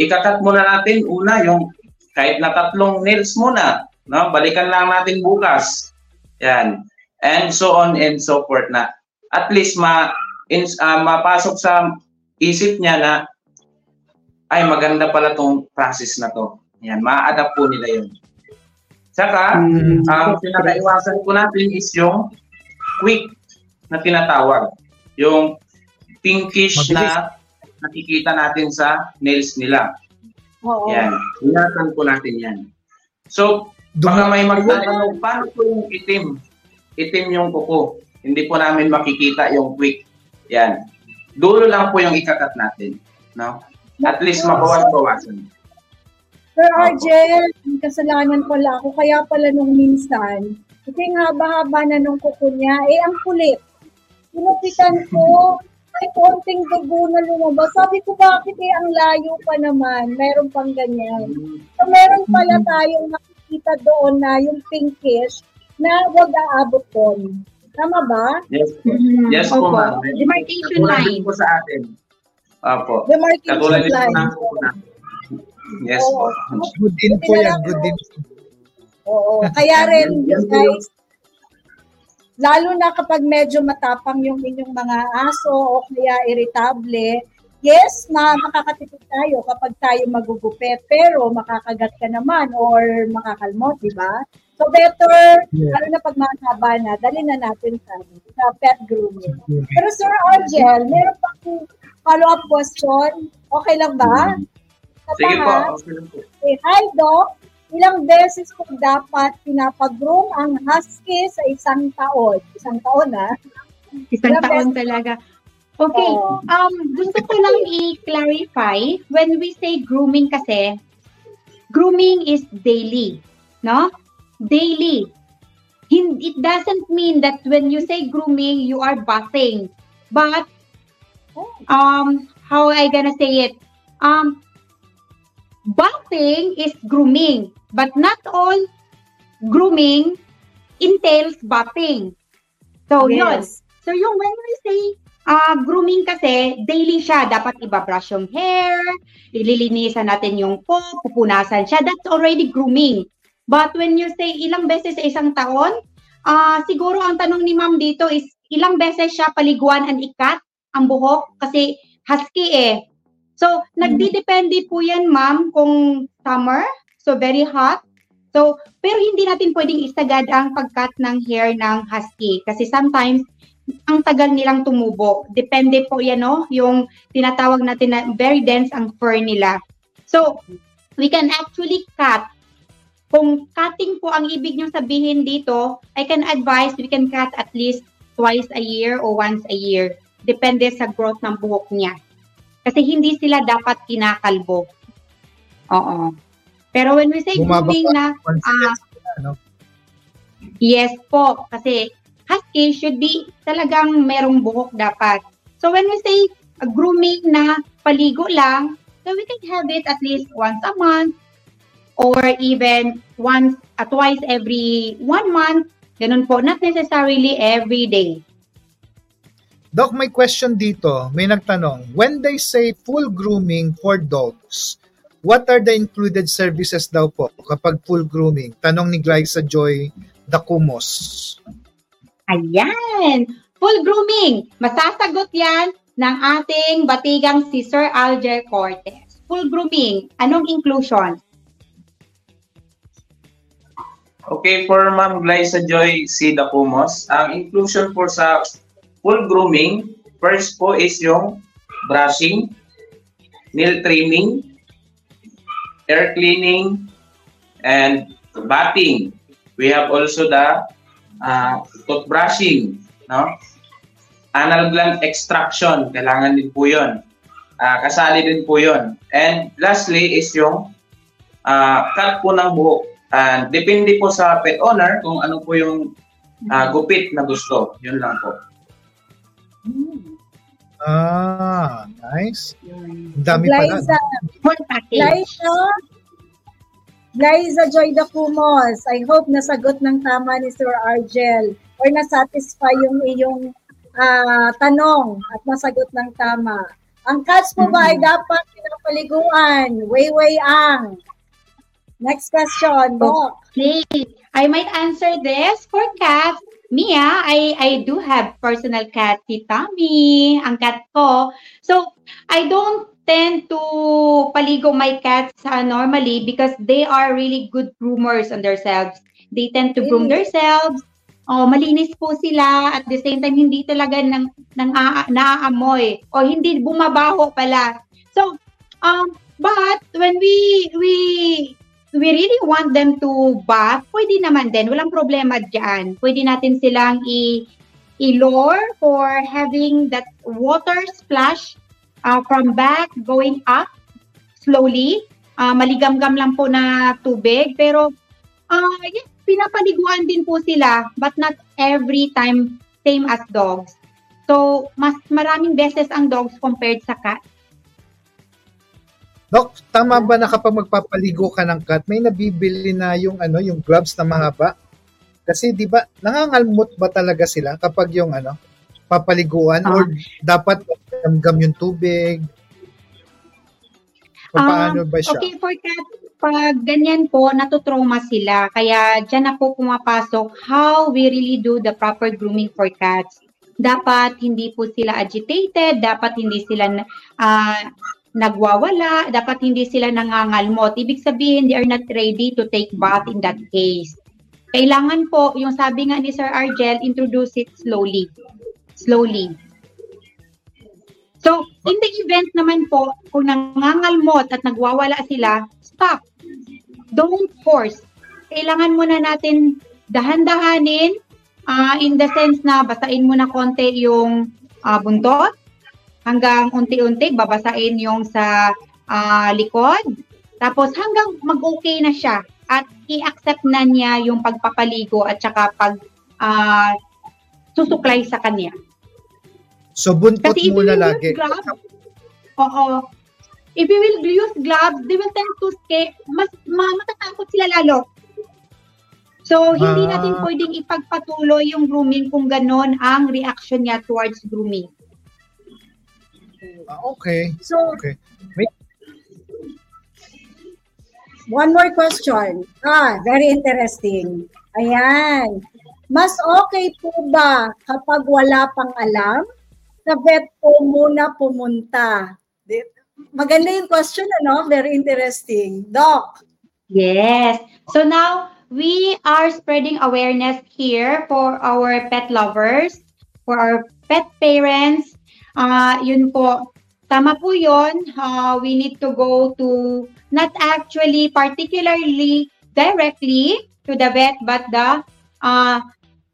ikakat muna natin una yung kahit na tatlong nails muna, no? Balikan lang natin bukas. Yan. And so on and so forth na. At least ma in, uh, mapasok sa isip niya na ay maganda pala tong process na to. Yan, ma-adapt po nila yun. Saka, mm-hmm. ang pinakaiwasan po natin is yung quick na tinatawag. Yung pinkish Mabilis. na nakikita natin sa nails nila. Oo. Yan. Ingatan po natin yan. So, baka may magtanong, paano po yung itim? Itim yung kuko. Hindi po namin makikita yung quick. Yan. Dulo lang po yung ikakat natin. No? At least mabawas-bawasan. Sir Argel, kasalanan pala ako. Kaya pala nung minsan, kasi yung haba-haba na nung kuko niya, eh ang kulit. Pinupitan ko, ay konting dugo na lumabas. Sabi ko, bakit eh, ang layo pa naman. Meron pang ganyan. So, meron pala tayong nakikita doon na yung pinkish na huwag aabot doon. Tama ba? Yes po. Mm-hmm. Yes po, okay. Ma'am. Demarcation line. Katulad po sa atin. Opo. Demarcation Katulad line. Katulad po na. Yes Oo. po. Good din po yan. Good din po. Oo. Kaya rin, guys, lalo na kapag medyo matapang yung inyong mga aso o kaya irritable, yes, makakatipid tayo kapag tayo magugupit, pero makakagat ka naman or makakalmot, di ba? So better, yeah. lalo na pag mahaba na, dali na natin sa, sa pet grooming. Pero Sir Angel, meron pa akong follow-up question. Okay lang ba? Sa Sige pa, okay lang po. Okay, hi, Doc. Ilang beses po dapat pinapag-groom ang husky sa isang taon? Isang taon, ha? Isang ilang taon beses? Talaga. Okay. Oh. Um, gusto ko lang i-clarify. When we say grooming kasi, grooming is daily. No? Daily. It doesn't mean that when you say grooming, you are bathing. But, um, how I gonna say it? Um, bathing is grooming. But not all grooming entails bathing. So, yes. yun. So, yung when we say uh, grooming kasi, daily siya. Dapat ibabrush yung hair, ililinisan natin yung po, pupunasan siya. That's already grooming. But when you say ilang beses sa isang taon, uh, siguro ang tanong ni ma'am dito is ilang beses siya paliguan and ikat ang buhok kasi husky eh. So, nagdidepende po yan, ma'am, kung summer, so very hot. So, pero hindi natin pwedeng isagad ang pagkat ng hair ng husky kasi sometimes ang tagal nilang tumubo. Depende po yan, no? Yung tinatawag natin na very dense ang fur nila. So, we can actually cut Kung cutting po ang ibig niyong sabihin dito, I can advise we can cut at least twice a year or once a year. Depende sa growth ng buhok niya. Kasi hindi sila dapat kinakalbo. Oo. Pero when we say grooming na... Uh, na no? Yes po. Kasi husky should be talagang merong buhok dapat. So when we say uh, grooming na paligo lang, so we can have it at least once a month or even once, uh, twice every one month. Ganun po. Not necessarily every day. Doc, may question dito. May nagtanong, when they say full grooming for dogs, what are the included services daw po kapag full grooming? Tanong ni Glyza Joy Dacumos. Ayan! Full grooming. Masasagot yan ng ating batigang si Sir Alger Cortez. Full grooming. Anong inclusion? Okay, for Ma'am Glyza Joy C. Dacumos, ang inclusion po sa full grooming, first po is yung brushing, nail trimming, hair cleaning, and bathing. We have also the uh, tooth brushing, no? Anal gland extraction, kailangan din po yun. Uh, kasali din po yun. And lastly is yung uh, cut po ng buhok. Uh, depende po sa pet owner kung ano po yung uh, gupit na gusto. Yun lang po. Hmm. Ah, nice. Dami pala. Glyza, Glyza Joy Dacumos, I hope nasagot ng tama ni Sir Argel or nasatisfy yung iyong uh, tanong at nasagot ng tama. Ang cats po ba ay dapat pinapaliguan? Way-way ang. Next question, Doc. Okay. I might answer this for cats. Mia, I, I do have personal cat, si Tommy, ang cat ko. So, I don't tend to paligo my cats uh, normally because they are really good groomers on themselves. They tend to groom themselves. Oh, malinis po sila. At the same time, hindi talaga nang, nang, uh, naaamoy o hindi bumabaho pala. So, um, but when we, we, we really want them to bath, pwede naman din. Walang problema dyan. Pwede natin silang i- i-lure for having that water splash uh, from back going up slowly. Uh, maligam-gam lang po na tubig. Pero uh, yeah, pinapaliguan din po sila but not every time same as dogs. So, mas maraming beses ang dogs compared sa cats. Doc, tama ba na kapag magpapaligo ka ng cat, may nabibili na yung ano, yung gloves na mahaba? Kasi 'di ba, nangangalmot ba talaga sila kapag yung ano, papaliguan uh, or dapat gamgam yung tubig? O paano um, ba siya? Okay, for cat, pag ganyan po, natutrauma sila. Kaya diyan ako pumapasok how we really do the proper grooming for cats. Dapat hindi po sila agitated, dapat hindi sila uh, nagwawala, dapat hindi sila nangangalmot. Ibig sabihin, they are not ready to take bath in that case. Kailangan po, yung sabi nga ni Sir Argel, introduce it slowly. Slowly. So, in the event naman po, kung nangangalmot at nagwawala sila, stop. Don't force. Kailangan muna natin dahan-dahanin uh, in the sense na basain muna konti yung uh, buntot, hanggang unti-unti babasain yung sa uh, likod. Tapos hanggang mag-okay na siya at i-accept na niya yung pagpapaligo at saka pag uh, susuklay sa kanya. So buntot kasi muna lagi. Gloves, oo. If you will use gloves, they will tend to scare. Mas matatakot sila lalo. So hindi ah. natin pwedeng ipagpatuloy yung grooming kung ganon ang reaction niya towards grooming. Ah, okay. So, okay. Wait. One more question. Ah, very interesting. Ayan. Mas okay po ba kapag wala pang alam, sa vet po muna pumunta? Maganda yung question, ano? Very interesting. Doc? Yes. So now, we are spreading awareness here for our pet lovers, for our pet parents. Ah, uh, yun po. Tama po yun. Uh, we need to go to, not actually particularly directly to the vet, but the uh,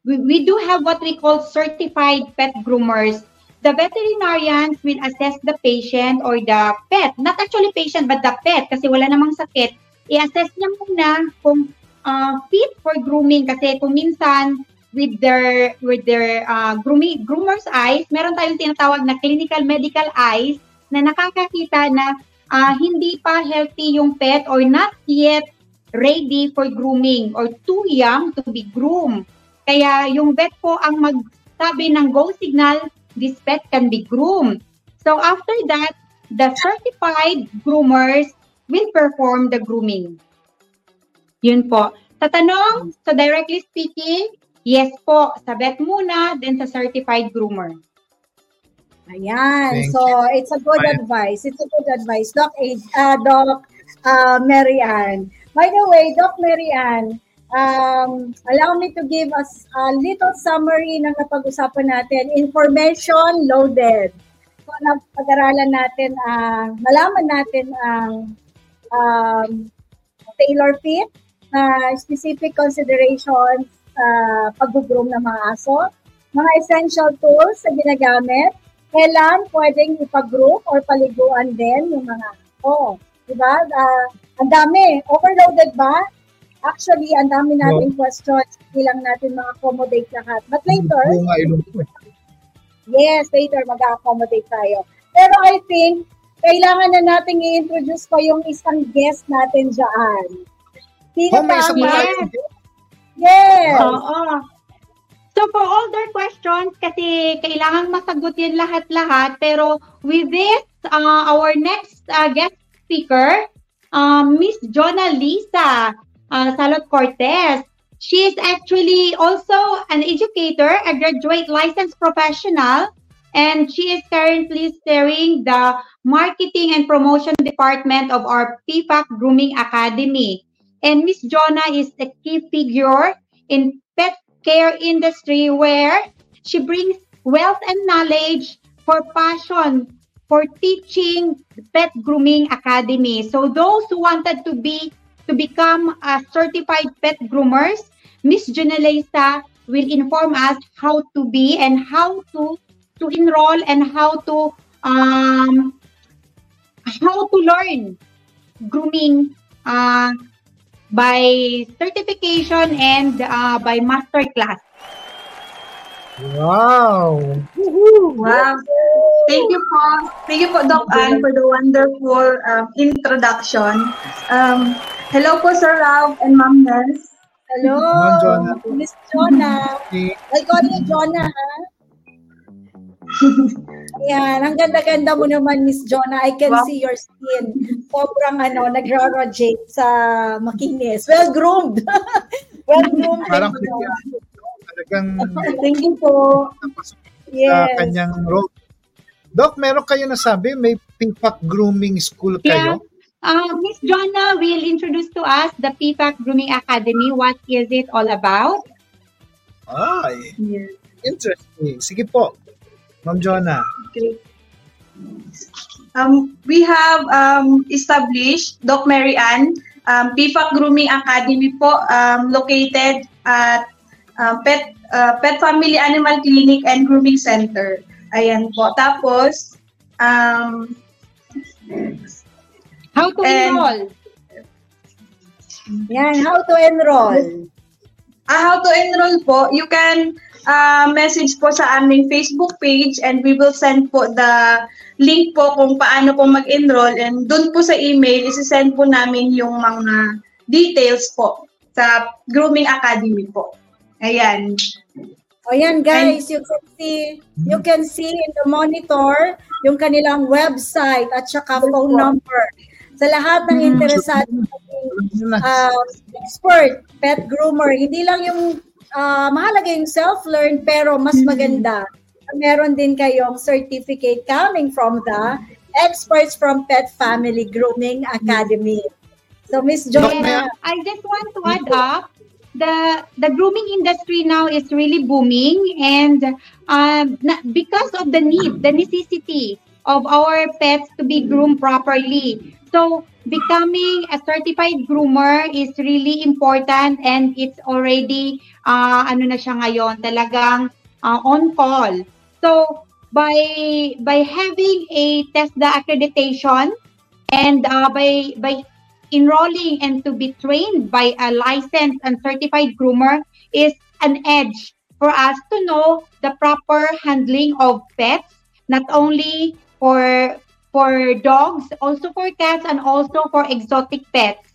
we, we do have what we call certified pet groomers. The veterinarians will assess the patient or the pet, not actually patient, but the pet, kasi wala namang sakit. I-assess niya muna kung uh, fit for grooming, kasi kung minsan, with their, with their uh, grooming, groomer's eyes, meron tayong tinatawag na clinical medical eyes na nakakakita na uh, hindi pa healthy yung pet or not yet ready for grooming or too young to be groomed. Kaya yung vet po ang magsabi ng go signal, this pet can be groomed. So after that, the certified groomers will perform the grooming. Yun po. Sa tanong, so directly speaking, yes po, sa vet muna, then sa certified groomer. Ayan. Thank so you. It's a good Bye. advice. It's a good advice. Doc, uh, Doc uh, Mary Ann. By the way, Doc Mary Ann, Um, allow me to give us a little summary ng napag-usapan natin. Information loaded. So, napag-aralan natin, uh, malaman natin ang um, tailor fit, uh, specific considerations, uh, pag-groom ng mga aso, mga essential tools na ginagamit, kailan pwedeng ipag-groom or paliguan din yung mga aso. Diba? Uh, ang dami. Overloaded ba? Actually, ang dami nating no. questions. Hindi lang natin ma-accommodate lahat. But later, yes, later mag-accommodate tayo. Pero I think, kailangan na nating i-introduce pa yung isang guest natin dyan. Sino ba? Oh, yes. yes. Uh-huh. So for all their questions, kasi kailangan masagot yan lahat-lahat. Pero with this, uh, our next uh, guest speaker, uh, Miss Jonnaliza Uh, Salut Cortez. She is actually also an educator, a graduate licensed professional, and she is currently steering the marketing and promotion department of our P F A C Grooming Academy. And Miss Jonna is a key figure in pet care industry where she brings wealth and knowledge for passion for teaching the Pet Grooming Academy. So those who wanted to be to become a certified pet groomers, Miss Jonnaliza will inform us how to be and how to to enroll and how to um how to learn grooming uh, by certification and uh, by master class. Wow! Woo-hoo. Wow! Thank you po. Thank you po, Doc Ann, for the wonderful um, introduction. Um, Hello po, Sir Ralph and Ma'am Ness. Hello, Miss Jonna. I call you Jonna, ha? Ayan, ang ganda-ganda mo naman, Miss Jonna. I can wow. see your skin. Sobrang ano, nag-rorojate sa makinis. Well-groomed. Well-groomed. Parang talagang thank you po. Yes. Sa kanyang road. Doc, meron kayo nasabi? May P F A C Grooming School kayo? Yeah. Uh, Miss Jonna will introduce to us the P F A C Grooming Academy. What is it all about? Ay, yes. Interesting. Sige po, Ma'am Jonna. Okay. Um, we have um, established, Doc Mary Ann, um, P F A C Grooming Academy po, um, located at uh, Pet uh, Pet Family Animal Clinic and Grooming Center. Ayan po. Tapos, um, how to and, enroll? Yeah, how to enroll? Ah, how to enroll po? You can uh, message po sa aming Facebook page and we will send po the link po kung paano po mag-enroll and dun po sa email, isi-send po namin yung mga details po sa Grooming Academy po. Ayan. O yan, guys, and, you can see you can see in the monitor yung kanilang website at saka phone number. Sa lahat ng interesado ng uh, expert, pet groomer, hindi lang yung uh, mahalaga yung self-learn, pero mas maganda. Meron din kayong certificate coming from the experts from Pet Family Grooming Academy. So, Miss Jonna. I just want to add up, the the grooming industry now is really booming, and uh, because of the need, the necessity of our pets to be groomed properly. So becoming a certified groomer is really important, and it's already uh, ano na siya ngayon, talagang uh, on call. So by by having a TESDA accreditation and uh, by by enrolling and to be trained by a licensed and certified groomer is an edge for us to know the proper handling of pets, not only for for dogs, also for cats, and also for exotic pets.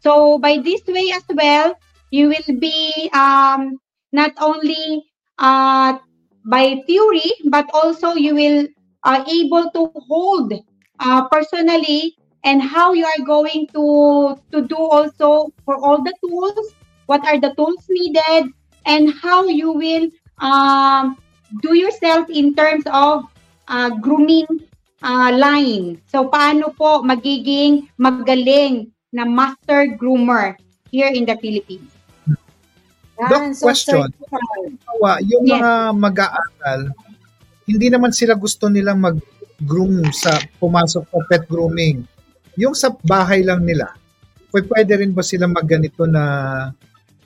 So by this way as well, you will be um, not only uh, by theory, but also you will are uh, able to hold uh, personally, and how you are going to to do also for all the tools, what are the tools needed, and how you will um, do yourself in terms of uh, grooming uh, line. So, paano po magiging magaling na master groomer here in the Philippines? Doc, so question. Yung yes. mga mag-aaral, hindi naman sila gusto nilang mag-groom sa pumasok sa pet grooming. Yung sa bahay lang nila, pwede rin ba sila magganito na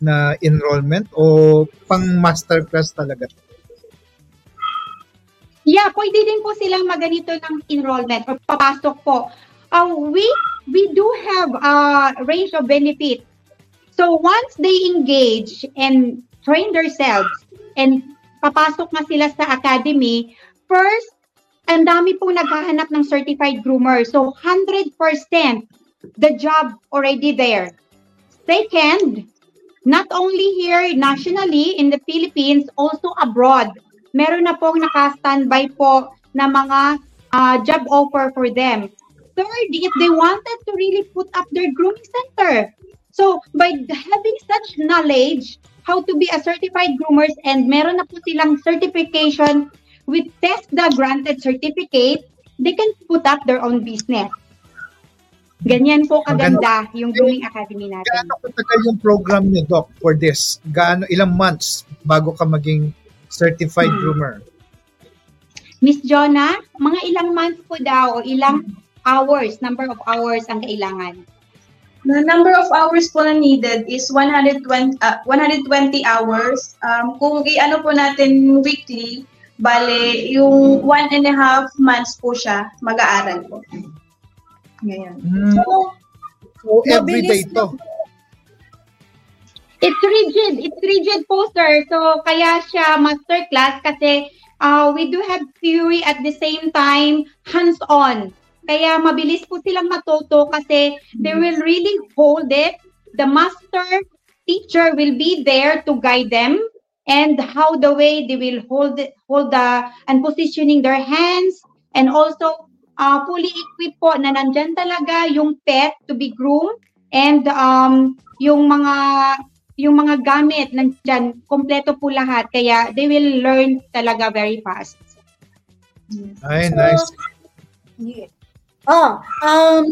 na enrollment o pang masterclass talaga? Yeah, pwede din po silang magganito ng enrollment o papasok po. Uh, we we do have a uh, range of benefits. So once they engage and train themselves and papasok na sila sa academy, first, ang dami pong naghahanap ng certified groomer. So one hundred percent the job already there. Second, not only here nationally in the Philippines, also abroad. Meron na pong naka-standby po na mga uh, job offer for them. Third, if they wanted to really put up their grooming center. So by having such knowledge, how to be a certified groomers, and meron na po silang certification with TESDA granted certificate, they can put up their own business. Ganyan po kaganda yung Grooming Academy natin. Gaano katagal yung program niyo, Doc, for this? Gaano, ilang months bago ka maging certified hmm. groomer? Miss Jonna, mga ilang months po daw, o ilang hours, number of hours ang kailangan? The number of hours po na needed is one hundred twenty, uh, one hundred twenty hours. Um, kung i-ano po natin weekly, bale, yung one and a half months po siya mag-aaral po. Ngayon. Mm. So, so everyday ito. It's rigid. It's rigid po, sir. So, kaya siya masterclass kasi uh, we do have theory at the same time, hands-on. Kaya mabilis po silang matuto kasi they will really hold it. The master teacher will be there to guide them, and how the way they will hold it, hold the, and positioning their hands, and also uh, fully equipped po na nandyan talaga yung pet to be groomed, and um, yung mga yung mga gamit nandyan, kompleto po lahat, kaya they will learn talaga very fast. Ay, so, nice. Yeah. Oh, um,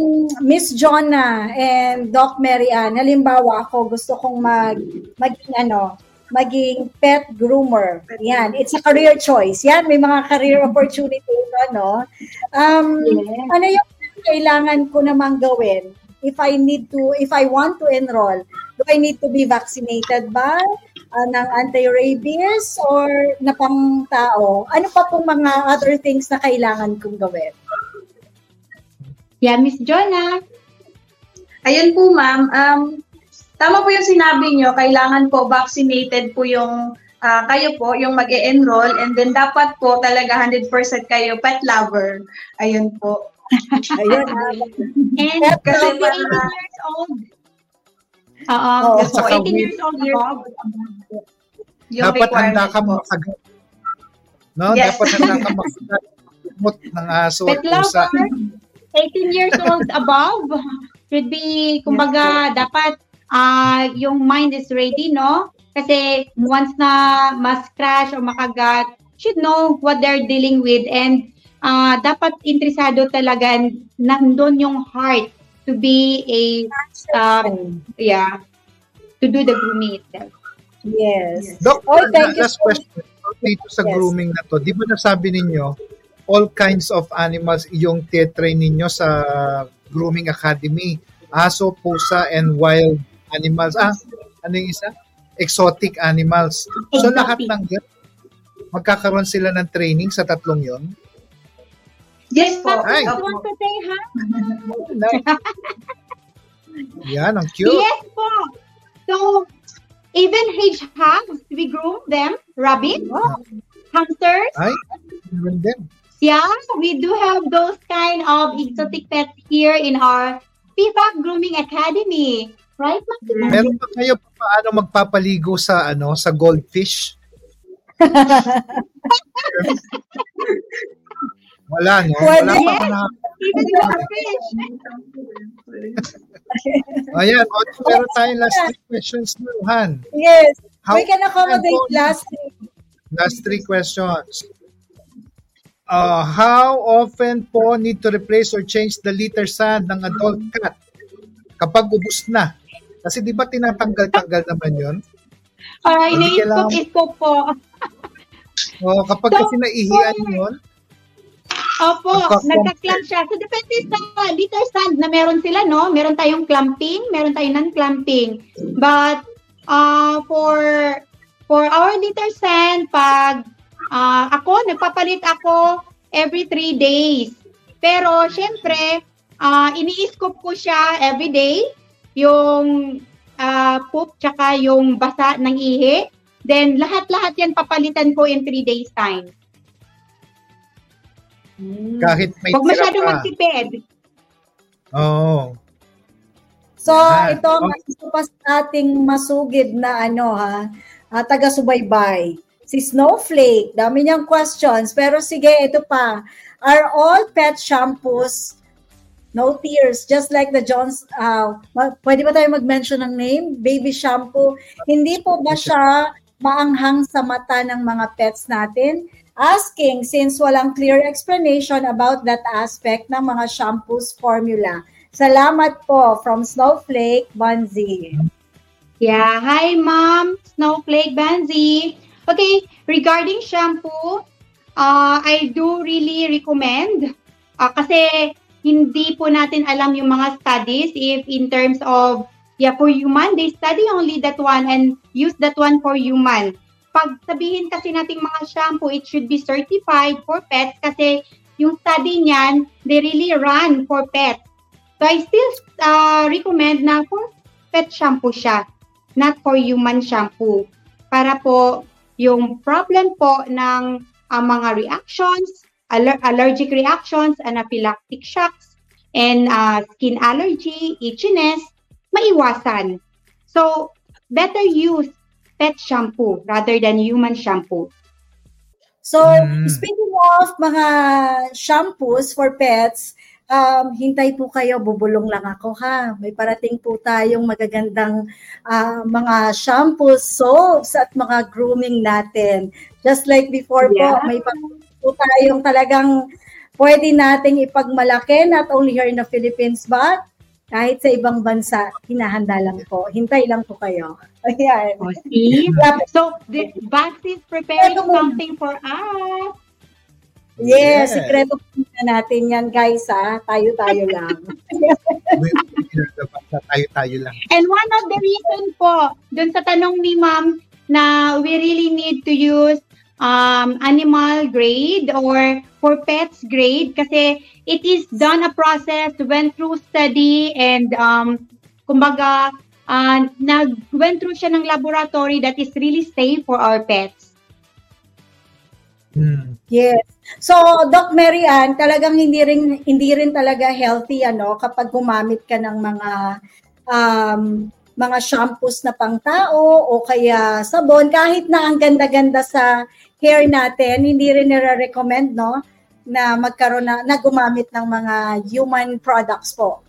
Miss Jonna and Doc Mary Ann, halimbawa ako, gusto kong mag, maging ano, maging pet groomer. Yan, it's a career choice. Yan, may mga career opportunities, ano. Um, yeah. Ano yung kailangan ko namang gawin? If I need to, if I want to enroll, do I need to be vaccinated ba? Uh, ng anti-rabies or na pang tao? Ano pa pong mga other things na kailangan kong gawin? Yeah, Miss Jonna. Ayun po, ma'am. Um, Tama po yung sinabi nyo, kailangan po vaccinated po yung uh, kayo po, yung mag-e-enroll, and then dapat po talaga one hundred percent kayo pet lover. Ayun po. Ayun. And so, eighteen years old. Oo. So, eighteen years old. Dapat handa ka makagat. No? Yes. Dapat handa ka makagat. Mot ng aso at pusa. eighteen years old above should be, kumbaga, yes, dapat ah uh, yung mind is ready, no? Kasi once na mas-crash o makagat, should know what they're dealing with, and uh, dapat interesado talaga, and nandun yung heart to be a, um, yeah, to do the grooming itself. Yes. Doctor, oh, thank last you. Question dito sa yes. grooming na to. Di ba nasabi ninyo, all kinds of animals yung tetrain ninyo sa Grooming Academy. Aso, pusa, and wild animals. Ah, ano yung isa? Exotic animals. So, lahat ng yun, magkakaroon sila ng training sa tatlong yon. Yes po. I want to say hi. Yan, ang cute. Yes po. So, even hedgehogs, we groom them. Rabbits, oh. hamsters. Ay, even them. Yeah, we do have those kind of exotic pets here in our P F A C Grooming Academy. Right? Meron ba kayo pa paano magpapaligo sa ano sa goldfish? Wala, no? Wala yes. pa na. Even goldfish. Ayan, meron tayong last three questions na, Han. Yes. How we can accommodate can last three. Last three questions. Uh, how often po need to replace or change the litter sand ng adult cat kapag ubos na? Kasi di ba tinatanggal-tanggal naman yun? Ay, naiskop-iskop po. O, kapag so, kasi naihian so, yun. Opo, nagka-clump siya. So, depende sa litter sand na meron sila, no? Meron tayong clumping, meron tayong non-clumping. But, uh, for for our litter sand, pag Uh, ako, nagpapalit ako every three days. Pero, syempre, uh, ini-scoop ko siya every day. Yung uh, poop, tsaka yung basa ng ihi. Then, lahat-lahat yan papalitan ko in three days time. Kahit may huwag masyadong magtipid. Oo. Oh. So, ah, ito, oh. masupas ating masugid na ano, ha? Uh, taga-subaybay. Si Snowflake, dami niyang questions. Pero sige, ito pa. Are all pet shampoos no tears? Just like the Johns, uh, pwede ba tayo mag-mention ng name? Baby shampoo. Hindi po ba siya maanghang sa mata ng mga pets natin? Asking, since walang clear explanation about that aspect ng mga shampoos formula. Salamat po from Snowflake Banzi. Yeah, hi ma'am, Snowflake Banzi. Okay, regarding shampoo, uh, I do really recommend uh, kasi hindi po natin alam yung mga studies if in terms of, yeah, for human, they study only that one and use that one for human. Pag sabihin kasi nating mga shampoo, it should be certified for pets kasi yung study niyan, they really run for pets. So I still uh, recommend na for pet shampoo siya, not for human shampoo. Para po, yung problem po ng uh, mga reactions, aller- allergic reactions, anaphylactic shocks, and uh, skin allergy, itchiness, maiwasan. So, better use pet shampoo rather than human shampoo. So, mm. speaking of mga shampoos for pets, um, hintay po kayo, bubulong lang ako ha. May parating po tayong magagandang uh, mga shampoos, soaps at mga grooming natin. Just like before yeah. po, may parating po tayong talagang pwede nating ipagmalaki, not only here in the Philippines but kahit sa ibang bansa, hinahanda lang po. Hintay lang po kayo. Ayan. Oh, see? So, the box is preparing something for us. Yes, yeah. Sikreto na natin yan, guys, ah. Tayo-tayo lang. Tayo-tayo lang. And one of the reason po, dun sa tanong ni ma'am, na we really need to use um, animal grade or for pets grade kasi it is done a process, went through study, and um, kumbaga, uh, nag-went through siya ng laboratory that is really safe for our pets. Mm. Yes. So, Doc Mary Ann, talagang hindi rin hindi rin talaga healthy ano kapag gumamit ka ng mga um, mga shampoos na pangtao o kaya sabon kahit na ang ganda-ganda sa hair natin, hindi rin nire-recommend no na magkaroon na, na gumamit ng mga human products po.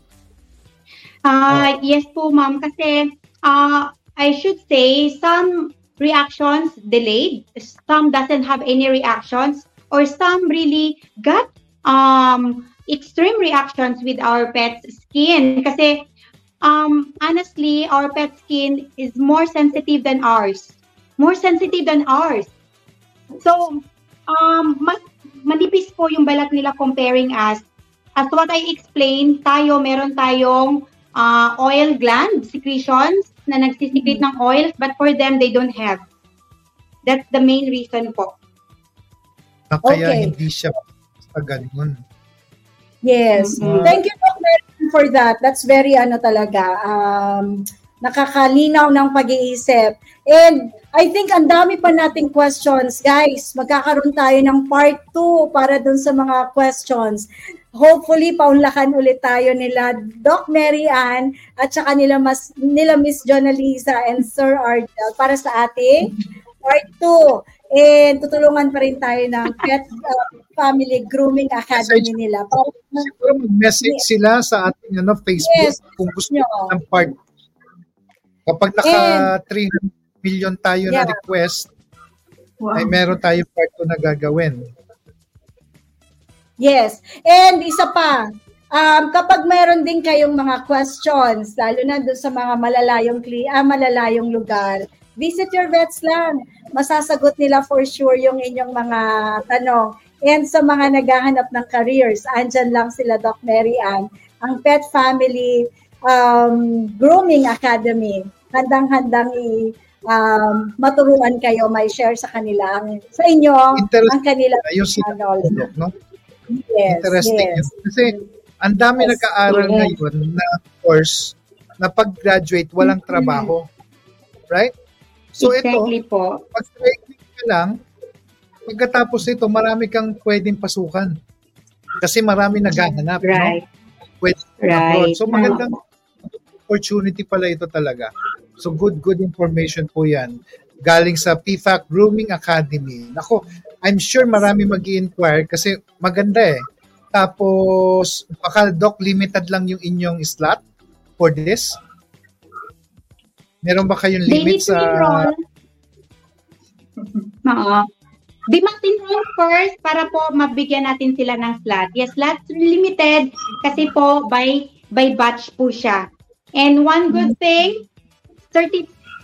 Ah, uh, yes po, ma'am, kasi uh, I should say some reactions delayed, some doesn't have any reactions, or some really got um, extreme reactions with our pet's skin. Kasi um, honestly, our pet's skin is more sensitive than ours. More sensitive than ours. So, um, mas manipis po yung balat nila comparing us As to what I explained, tayo, meron tayong uh, oil gland secretions na nagsisecrete mm-hmm. ng oil, but for them, they don't have. That's the main reason po. Ah, kaya okay. hindi siya agad nun. Yes. Mm-hmm. Thank you so much for that. That's very, ano talaga, um, nakakalinaw ng pag-iisip. And I think ang dami pa nating questions. Guys, magkakaroon tayo ng part two para dun sa mga questions. Hopefully, paunlakan ulit tayo nila Doc Mary Ann at saka nila, mas, nila Miss Jonnaliza and Sir Ardel para sa ating part two. And tutulungan pa rin tayo ng Pet uh, Family Grooming Academy nila. Para, siguro mag-message yes. sila sa ating ano, Facebook yes. kung gusto nyo ng part. Kapag naka and, three million tayo yeah. na request, wow. ay meron tayo part two na gagawin. Yes. And isa pa, um, kapag mayroon din kayong mga questions, lalo na doon sa mga malalayong, ah, malalayong lugar, visit your vets lang. Masasagot nila for sure yung inyong mga tanong. And sa mga naghahanap ng careers, andyan lang sila Doc Mary Ann, ang Pet Family um, Grooming Academy. Handang-handang i- Um, maturuan kayo, may share sa kanila, ang, sa inyo, ang kanila. Yung knowledge. Yung, no? Yes, interesting. Yes. Kasi ang dami yes, nag-aaral yes. ngayon na course na pag-graduate walang trabaho. Right? So exactly ito, po. Pag-training ka lang, pagkatapos ito, marami kang pwedeng pasukan. Kasi marami naghahanap. Right. No? Pwede right. So magandang opportunity pala ito talaga. So good, good information po yan. Galing sa P F A C Grooming Academy. Nako, I'm sure marami mag-i-inquire kasi maganda eh. Tapos, baka Doc, limited lang yung inyong slot for this? Meron ba kayong limit sa... Uh... They must enroll first para po mabigyan natin sila ng slot. Yes, slots limited kasi po by, by batch po siya. And one good thing,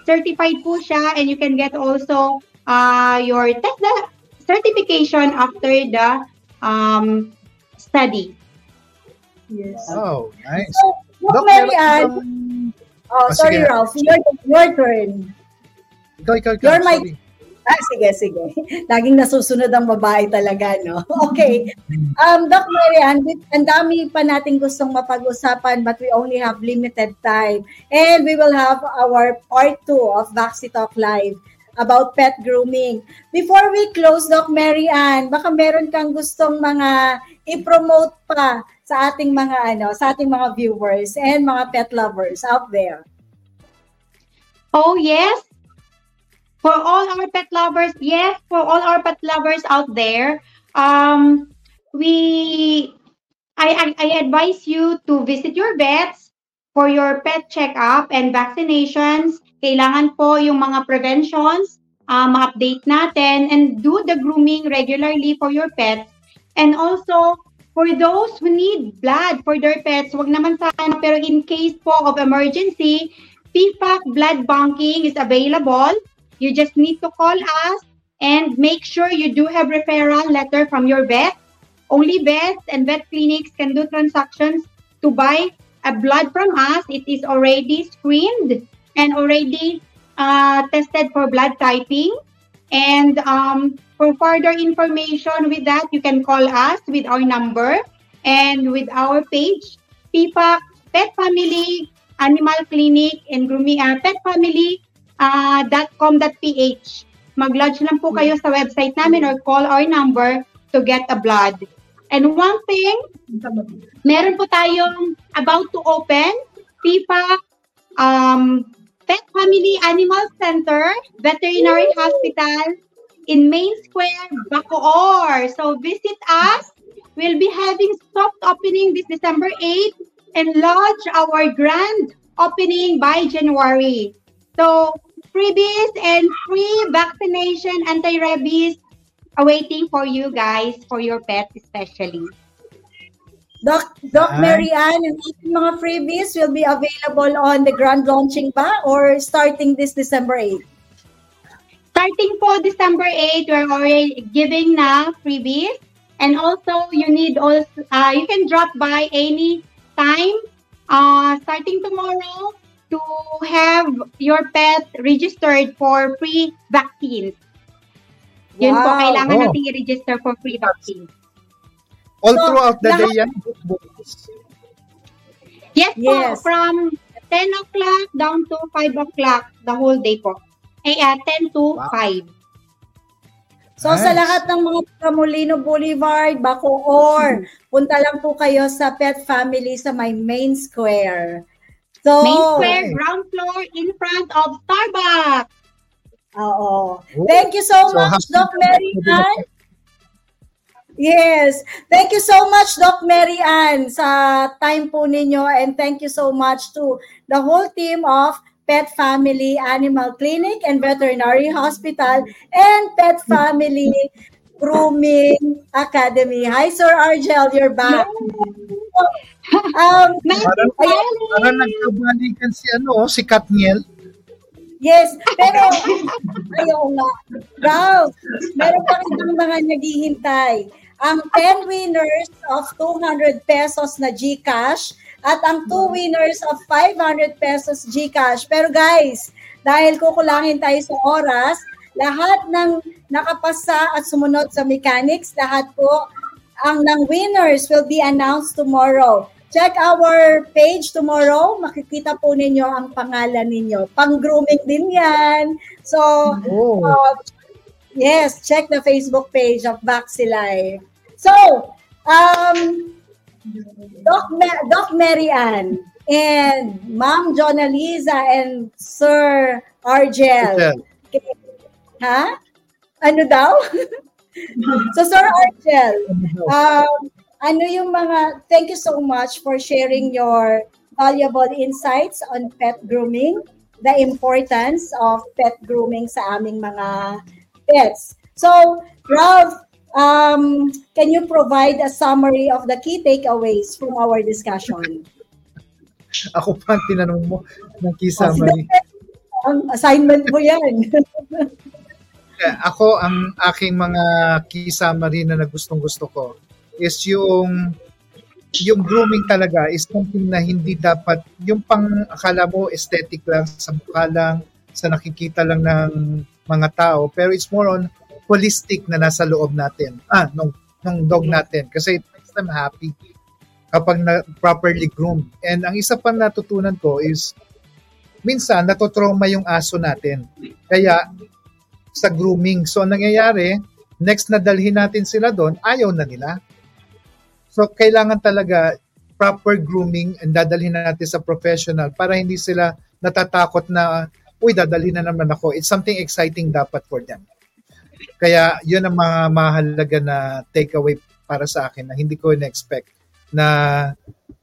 certified po siya, and you can get also uh, your TESDA certification after the um, study. Yes. Oh, nice. So, Doc Mary Ann, oh, sorry sige. Ralph, your, your turn. Ikaw, ikaw, ikaw. You're my... Ah, sige, sige. Laging nasusunod ang babae talaga, no? Okay. Um, Doc Mary Ann, ang dami pa natin gustong mapag-usapan but we only have limited time. And we will have our part two of Vaxi Talk Live about pet grooming. Before we close, Doc Mary Ann, baka meron kang gustong mga i-promote pa sa ating mga ano, sa ating mga viewers and mga pet lovers out there. Oh, yes. For all our pet lovers, yes, for all our pet lovers out there, um, we, I, I, I advise you to visit your vets for your pet checkup and vaccinations. Kailangan po yung mga preventions, uh, ma-update natin, and do the grooming regularly for your pets. And also, for those who need blood for their pets, wag naman sana, pero in case po of emergency, P F A C blood banking is available. You just need to call us and make sure you do have referral letter from your vet. Only vets and vet clinics can do transactions to buy a blood from us. It is already screened and already uh, tested for blood typing. And um, for further information with that, you can call us with our number and with our page, P F A C Pet Family Animal Clinic and Grooming uh, Pet Family Uh, .com.ph. Mag-lodge lang po kayo sa website namin or call our number to get a blood. And one thing, meron po tayong about to open P F A C um, Pet Family Animal Center Veterinary Hospital in Main Square, Bacoor. So visit us. We'll be having soft opening this December eighth and lodge our grand opening by January. So freebies and free vaccination anti-rabies awaiting for you guys, for your pets especially. Doc, Doc uh, Mary Ann, and mga freebies will be available on the grand launching ba or starting this December eighth? Starting po December eighth, we're already giving na freebies. And also, you need also uh, you can drop by any time uh, starting tomorrow to have your pet registered for free vaccines. Wow. Yun po, kailangan oh. natin i-register for free vaccines. All so, throughout the lahat, day yan? Yes, yes po, from ten o'clock down to five o'clock the whole day po. Eh, uh, ten to five. So nice. Sa lahat ng mga Malino Boulevard, Bacoor, punta lang po kayo sa Pet Family sa may Main Square. So, Main Square, ground floor in front of Starbucks. Oo. Thank you so, so much, Doc Mary Ann. Yes. Thank you so much, Doc Mary Ann, sa time po ninyo. And thank you so much to the whole team of Pet Family Animal Clinic and Veterinary Hospital and Pet Family Grooming Academy. Hi, Sir Argel, you're back. Um, parang parang nagkabalikan si, ano, si Katniel. Yes, pero ayaw nga. Wow, meron pa rin mga naghihintay. Ang ten winners of two hundred pesos na GCash at ang two winners of five hundred pesos GCash. Pero guys, dahil kukulangin tayo sa oras, lahat ng nakapasa at sumunod sa mechanics, lahat po ang ng winners will be announced tomorrow. Check our page tomorrow. Makikita po ninyo ang pangalan ninyo. Pang-grooming din yan. So, oh. uh, yes, check the Facebook page of Baxi Live. So, um... Doc, Ma- Doc Mary Ann and Ma'am Jonnaliza and Sir Argel. Okay. Ha? Ano daw? So Sir Argel, um, ano yung mga, thank you so much for sharing your valuable insights on pet grooming, the importance of pet grooming sa aming mga pets. So, Ralph, Um, can you provide a summary of the key takeaways from our discussion? Ako pa ang tinanong mo ng key summary. Ang assignment mo yan. Ako, ang aking mga key summary na nagustong-gusto ko is yung yung grooming talaga is something na hindi dapat, yung pang akala mo aesthetic lang, sa mukha lang, sa nakikita lang ng mga tao, pero it's more on holistic na nasa loob natin. Ah, nung, nung dog natin. Kasi it makes them happy kapag na, properly groomed. And ang isa pa natutunan ko is minsan natotrauma yung aso natin. Kaya sa grooming. So, ang nangyayari, next na dalhin natin sila doon, ayaw na nila. So, kailangan talaga proper grooming and dadalhin natin sa professional para hindi sila natatakot na, uy, dadalhin na naman ako. It's something exciting dapat for them. Kaya yun ang mga mahalaga na takeaway para sa akin na hindi ko in-expect na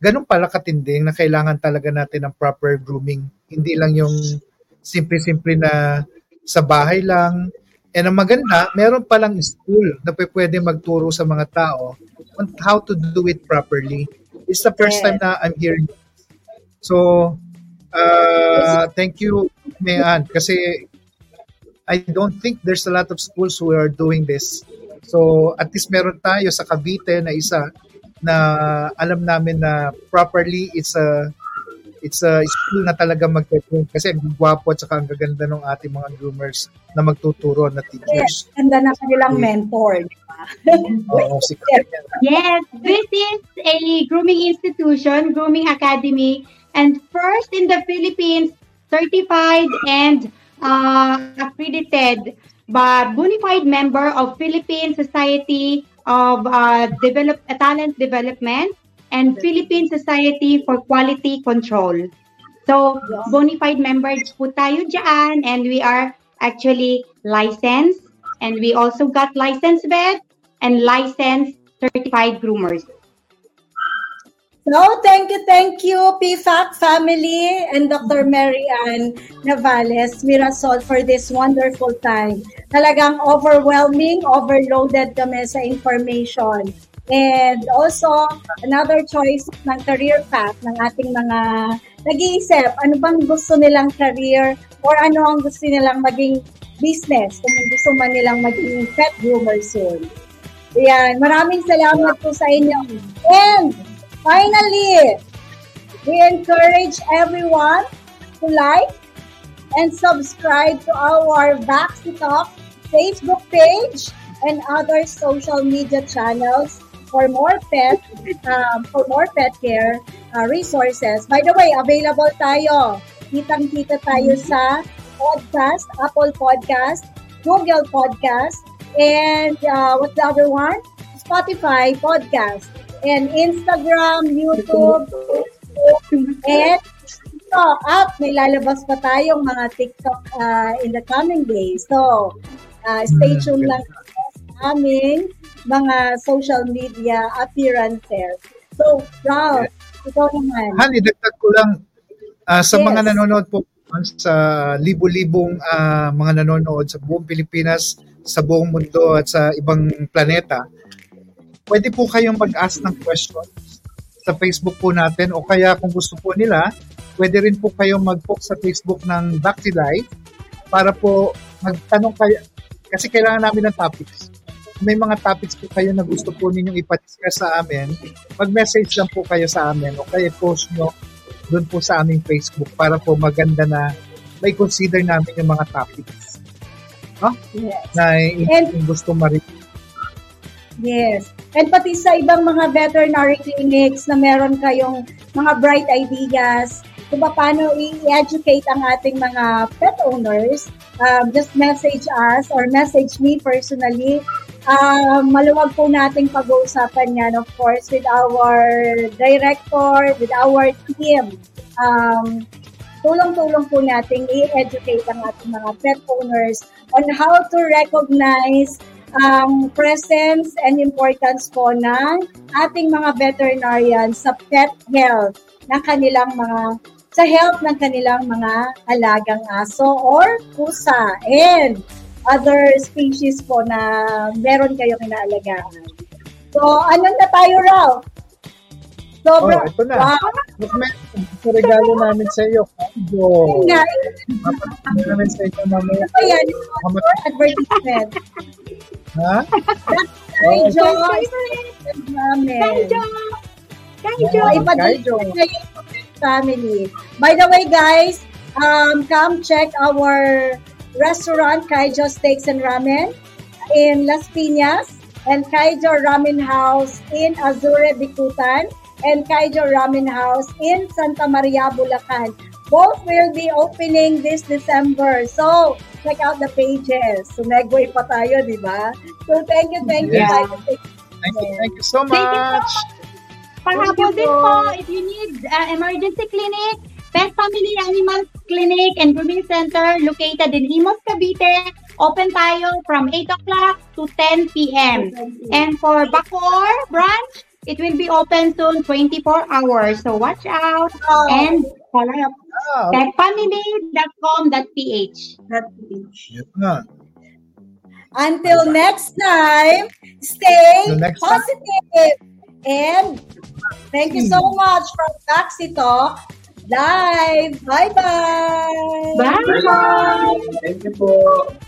ganun pala katinding na kailangan talaga natin ng proper grooming. Hindi lang yung simple-simple na sa bahay lang. And ang maganda, meron palang school na pwede magturo sa mga tao on how to do it properly. It's the first time na I'm hearing it. So, uh, thank you, May Ann. Kasi I don't think there's a lot of schools who are doing this. So, at least meron tayo sa Cavite na isa na alam namin na properly it's a it's a school na talaga mag-groom. Kasi ang gwapo at saka ang gaganda ng ating mga groomers na magtuturo na teachers. Yes, ganda na kanilang mentor, di ba? Oo, si Kaijo. Yes, this is a grooming institution, grooming academy, and first in the Philippines, certified and Uh, accredited but bonafide member of Philippine Society of uh, Develop uh, Talent Development and Philippine Society for Quality Control. So bonafide members po tayo dyan, and we are actually licensed, and we also got licensed vet and licensed certified groomers. No, thank you, thank you, P F A C family and Doctor Mary Ann Navales Mirasol for this wonderful time. Talagang overwhelming, overloaded kami sa information. And also, another choice ng career path ng ating mga nag-iisip. Ano bang gusto nilang career or ano ang gusto nilang maging business kung gusto man nilang maging pet groomer soon. Ayan, maraming salamat po sa inyo. And finally, we encourage everyone to like and subscribe to our Back to Talk Facebook page and other social media channels for more pet um, for more pet care uh, resources. By the way, available tayo. Kitang-kita tayo sa podcast, Apple podcast, Google podcast, and uh, what's the other one? Spotify podcast, and Instagram, YouTube, and TikTok. At may lalabas pa tayong mga TikTok uh, in the coming days. So, uh, stay tuned lang sa aming mga social media appearances. So, Ralph, ikaw naman. Han, idagdag ko lang uh, sa yes. mga nanonood po sa libu-libong uh, mga nanonood sa buong Pilipinas, sa buong mundo at sa ibang planeta, pwede po kayong mag-ask ng questions sa Facebook po natin, o kaya kung gusto po nila, pwede rin po kayong mag-book sa Facebook ng Back to Life para po magtanong kayo, kasi kailangan namin ng topics. Kung may mga topics po kayo na gusto po ninyong ipatiskas sa amin, mag-message lang po kayo sa amin o kaya post nyo doon po sa aming Facebook para po maganda na may consider namin yung mga topics. No? Yes. Na yung gusto marinig. Yes. And pati sa ibang mga veterinary clinics na meron kayong mga bright ideas kung paano i-educate ang ating mga pet owners, um, just message us or message me personally. Uh, maluwag po nating pag-uusapan yan, of course, with our director, with our team. Um, tulong-tulong po nating i-educate ang ating mga pet owners on how to recognize ang um, presence and importance po ng ating mga veterinarians sa pet health ng kanilang mga, sa health ng kanilang mga alagang aso or pusa and other species po na meron kayong inaalagaan. So, ano na tayo, Ralph? Sobra. Oh, ito na. Wow. Ito regalo namin sa iyo. Kaijo. Ito namin sa iyo namin. Ito yan. Advertisement. Ha? Kaijo. Kaijo. Kaijo. Ipadito sa yung family. By the way, guys, um, come check our restaurant, Kaijo Steaks and Ramen in Las Piñas, and Kaijo Ramen House in Azure, Bicutan, and Kaijo Ramen House in Santa Maria, Bulacan. Both will be opening this December. So, check out the pages. Sumegway pa tayo, di ba? So, thank you, thank yeah. you. Thank you, thank you so much. Thank you so much. Pahabol din po, if you need uh, emergency clinic, Pet Family Animal Clinic and Grooming Center located in Imus, Cavite. Open tayo from eight o'clock to ten p.m. And for Bacoor branch, it will be open soon twenty-four hours. So watch out oh. and follow up oh. pet family dot com dot p h. Until next time, stay next positive. Time. And thank you so much from Taxi Talk Live. Bye-bye. Bye-bye. Thank you po.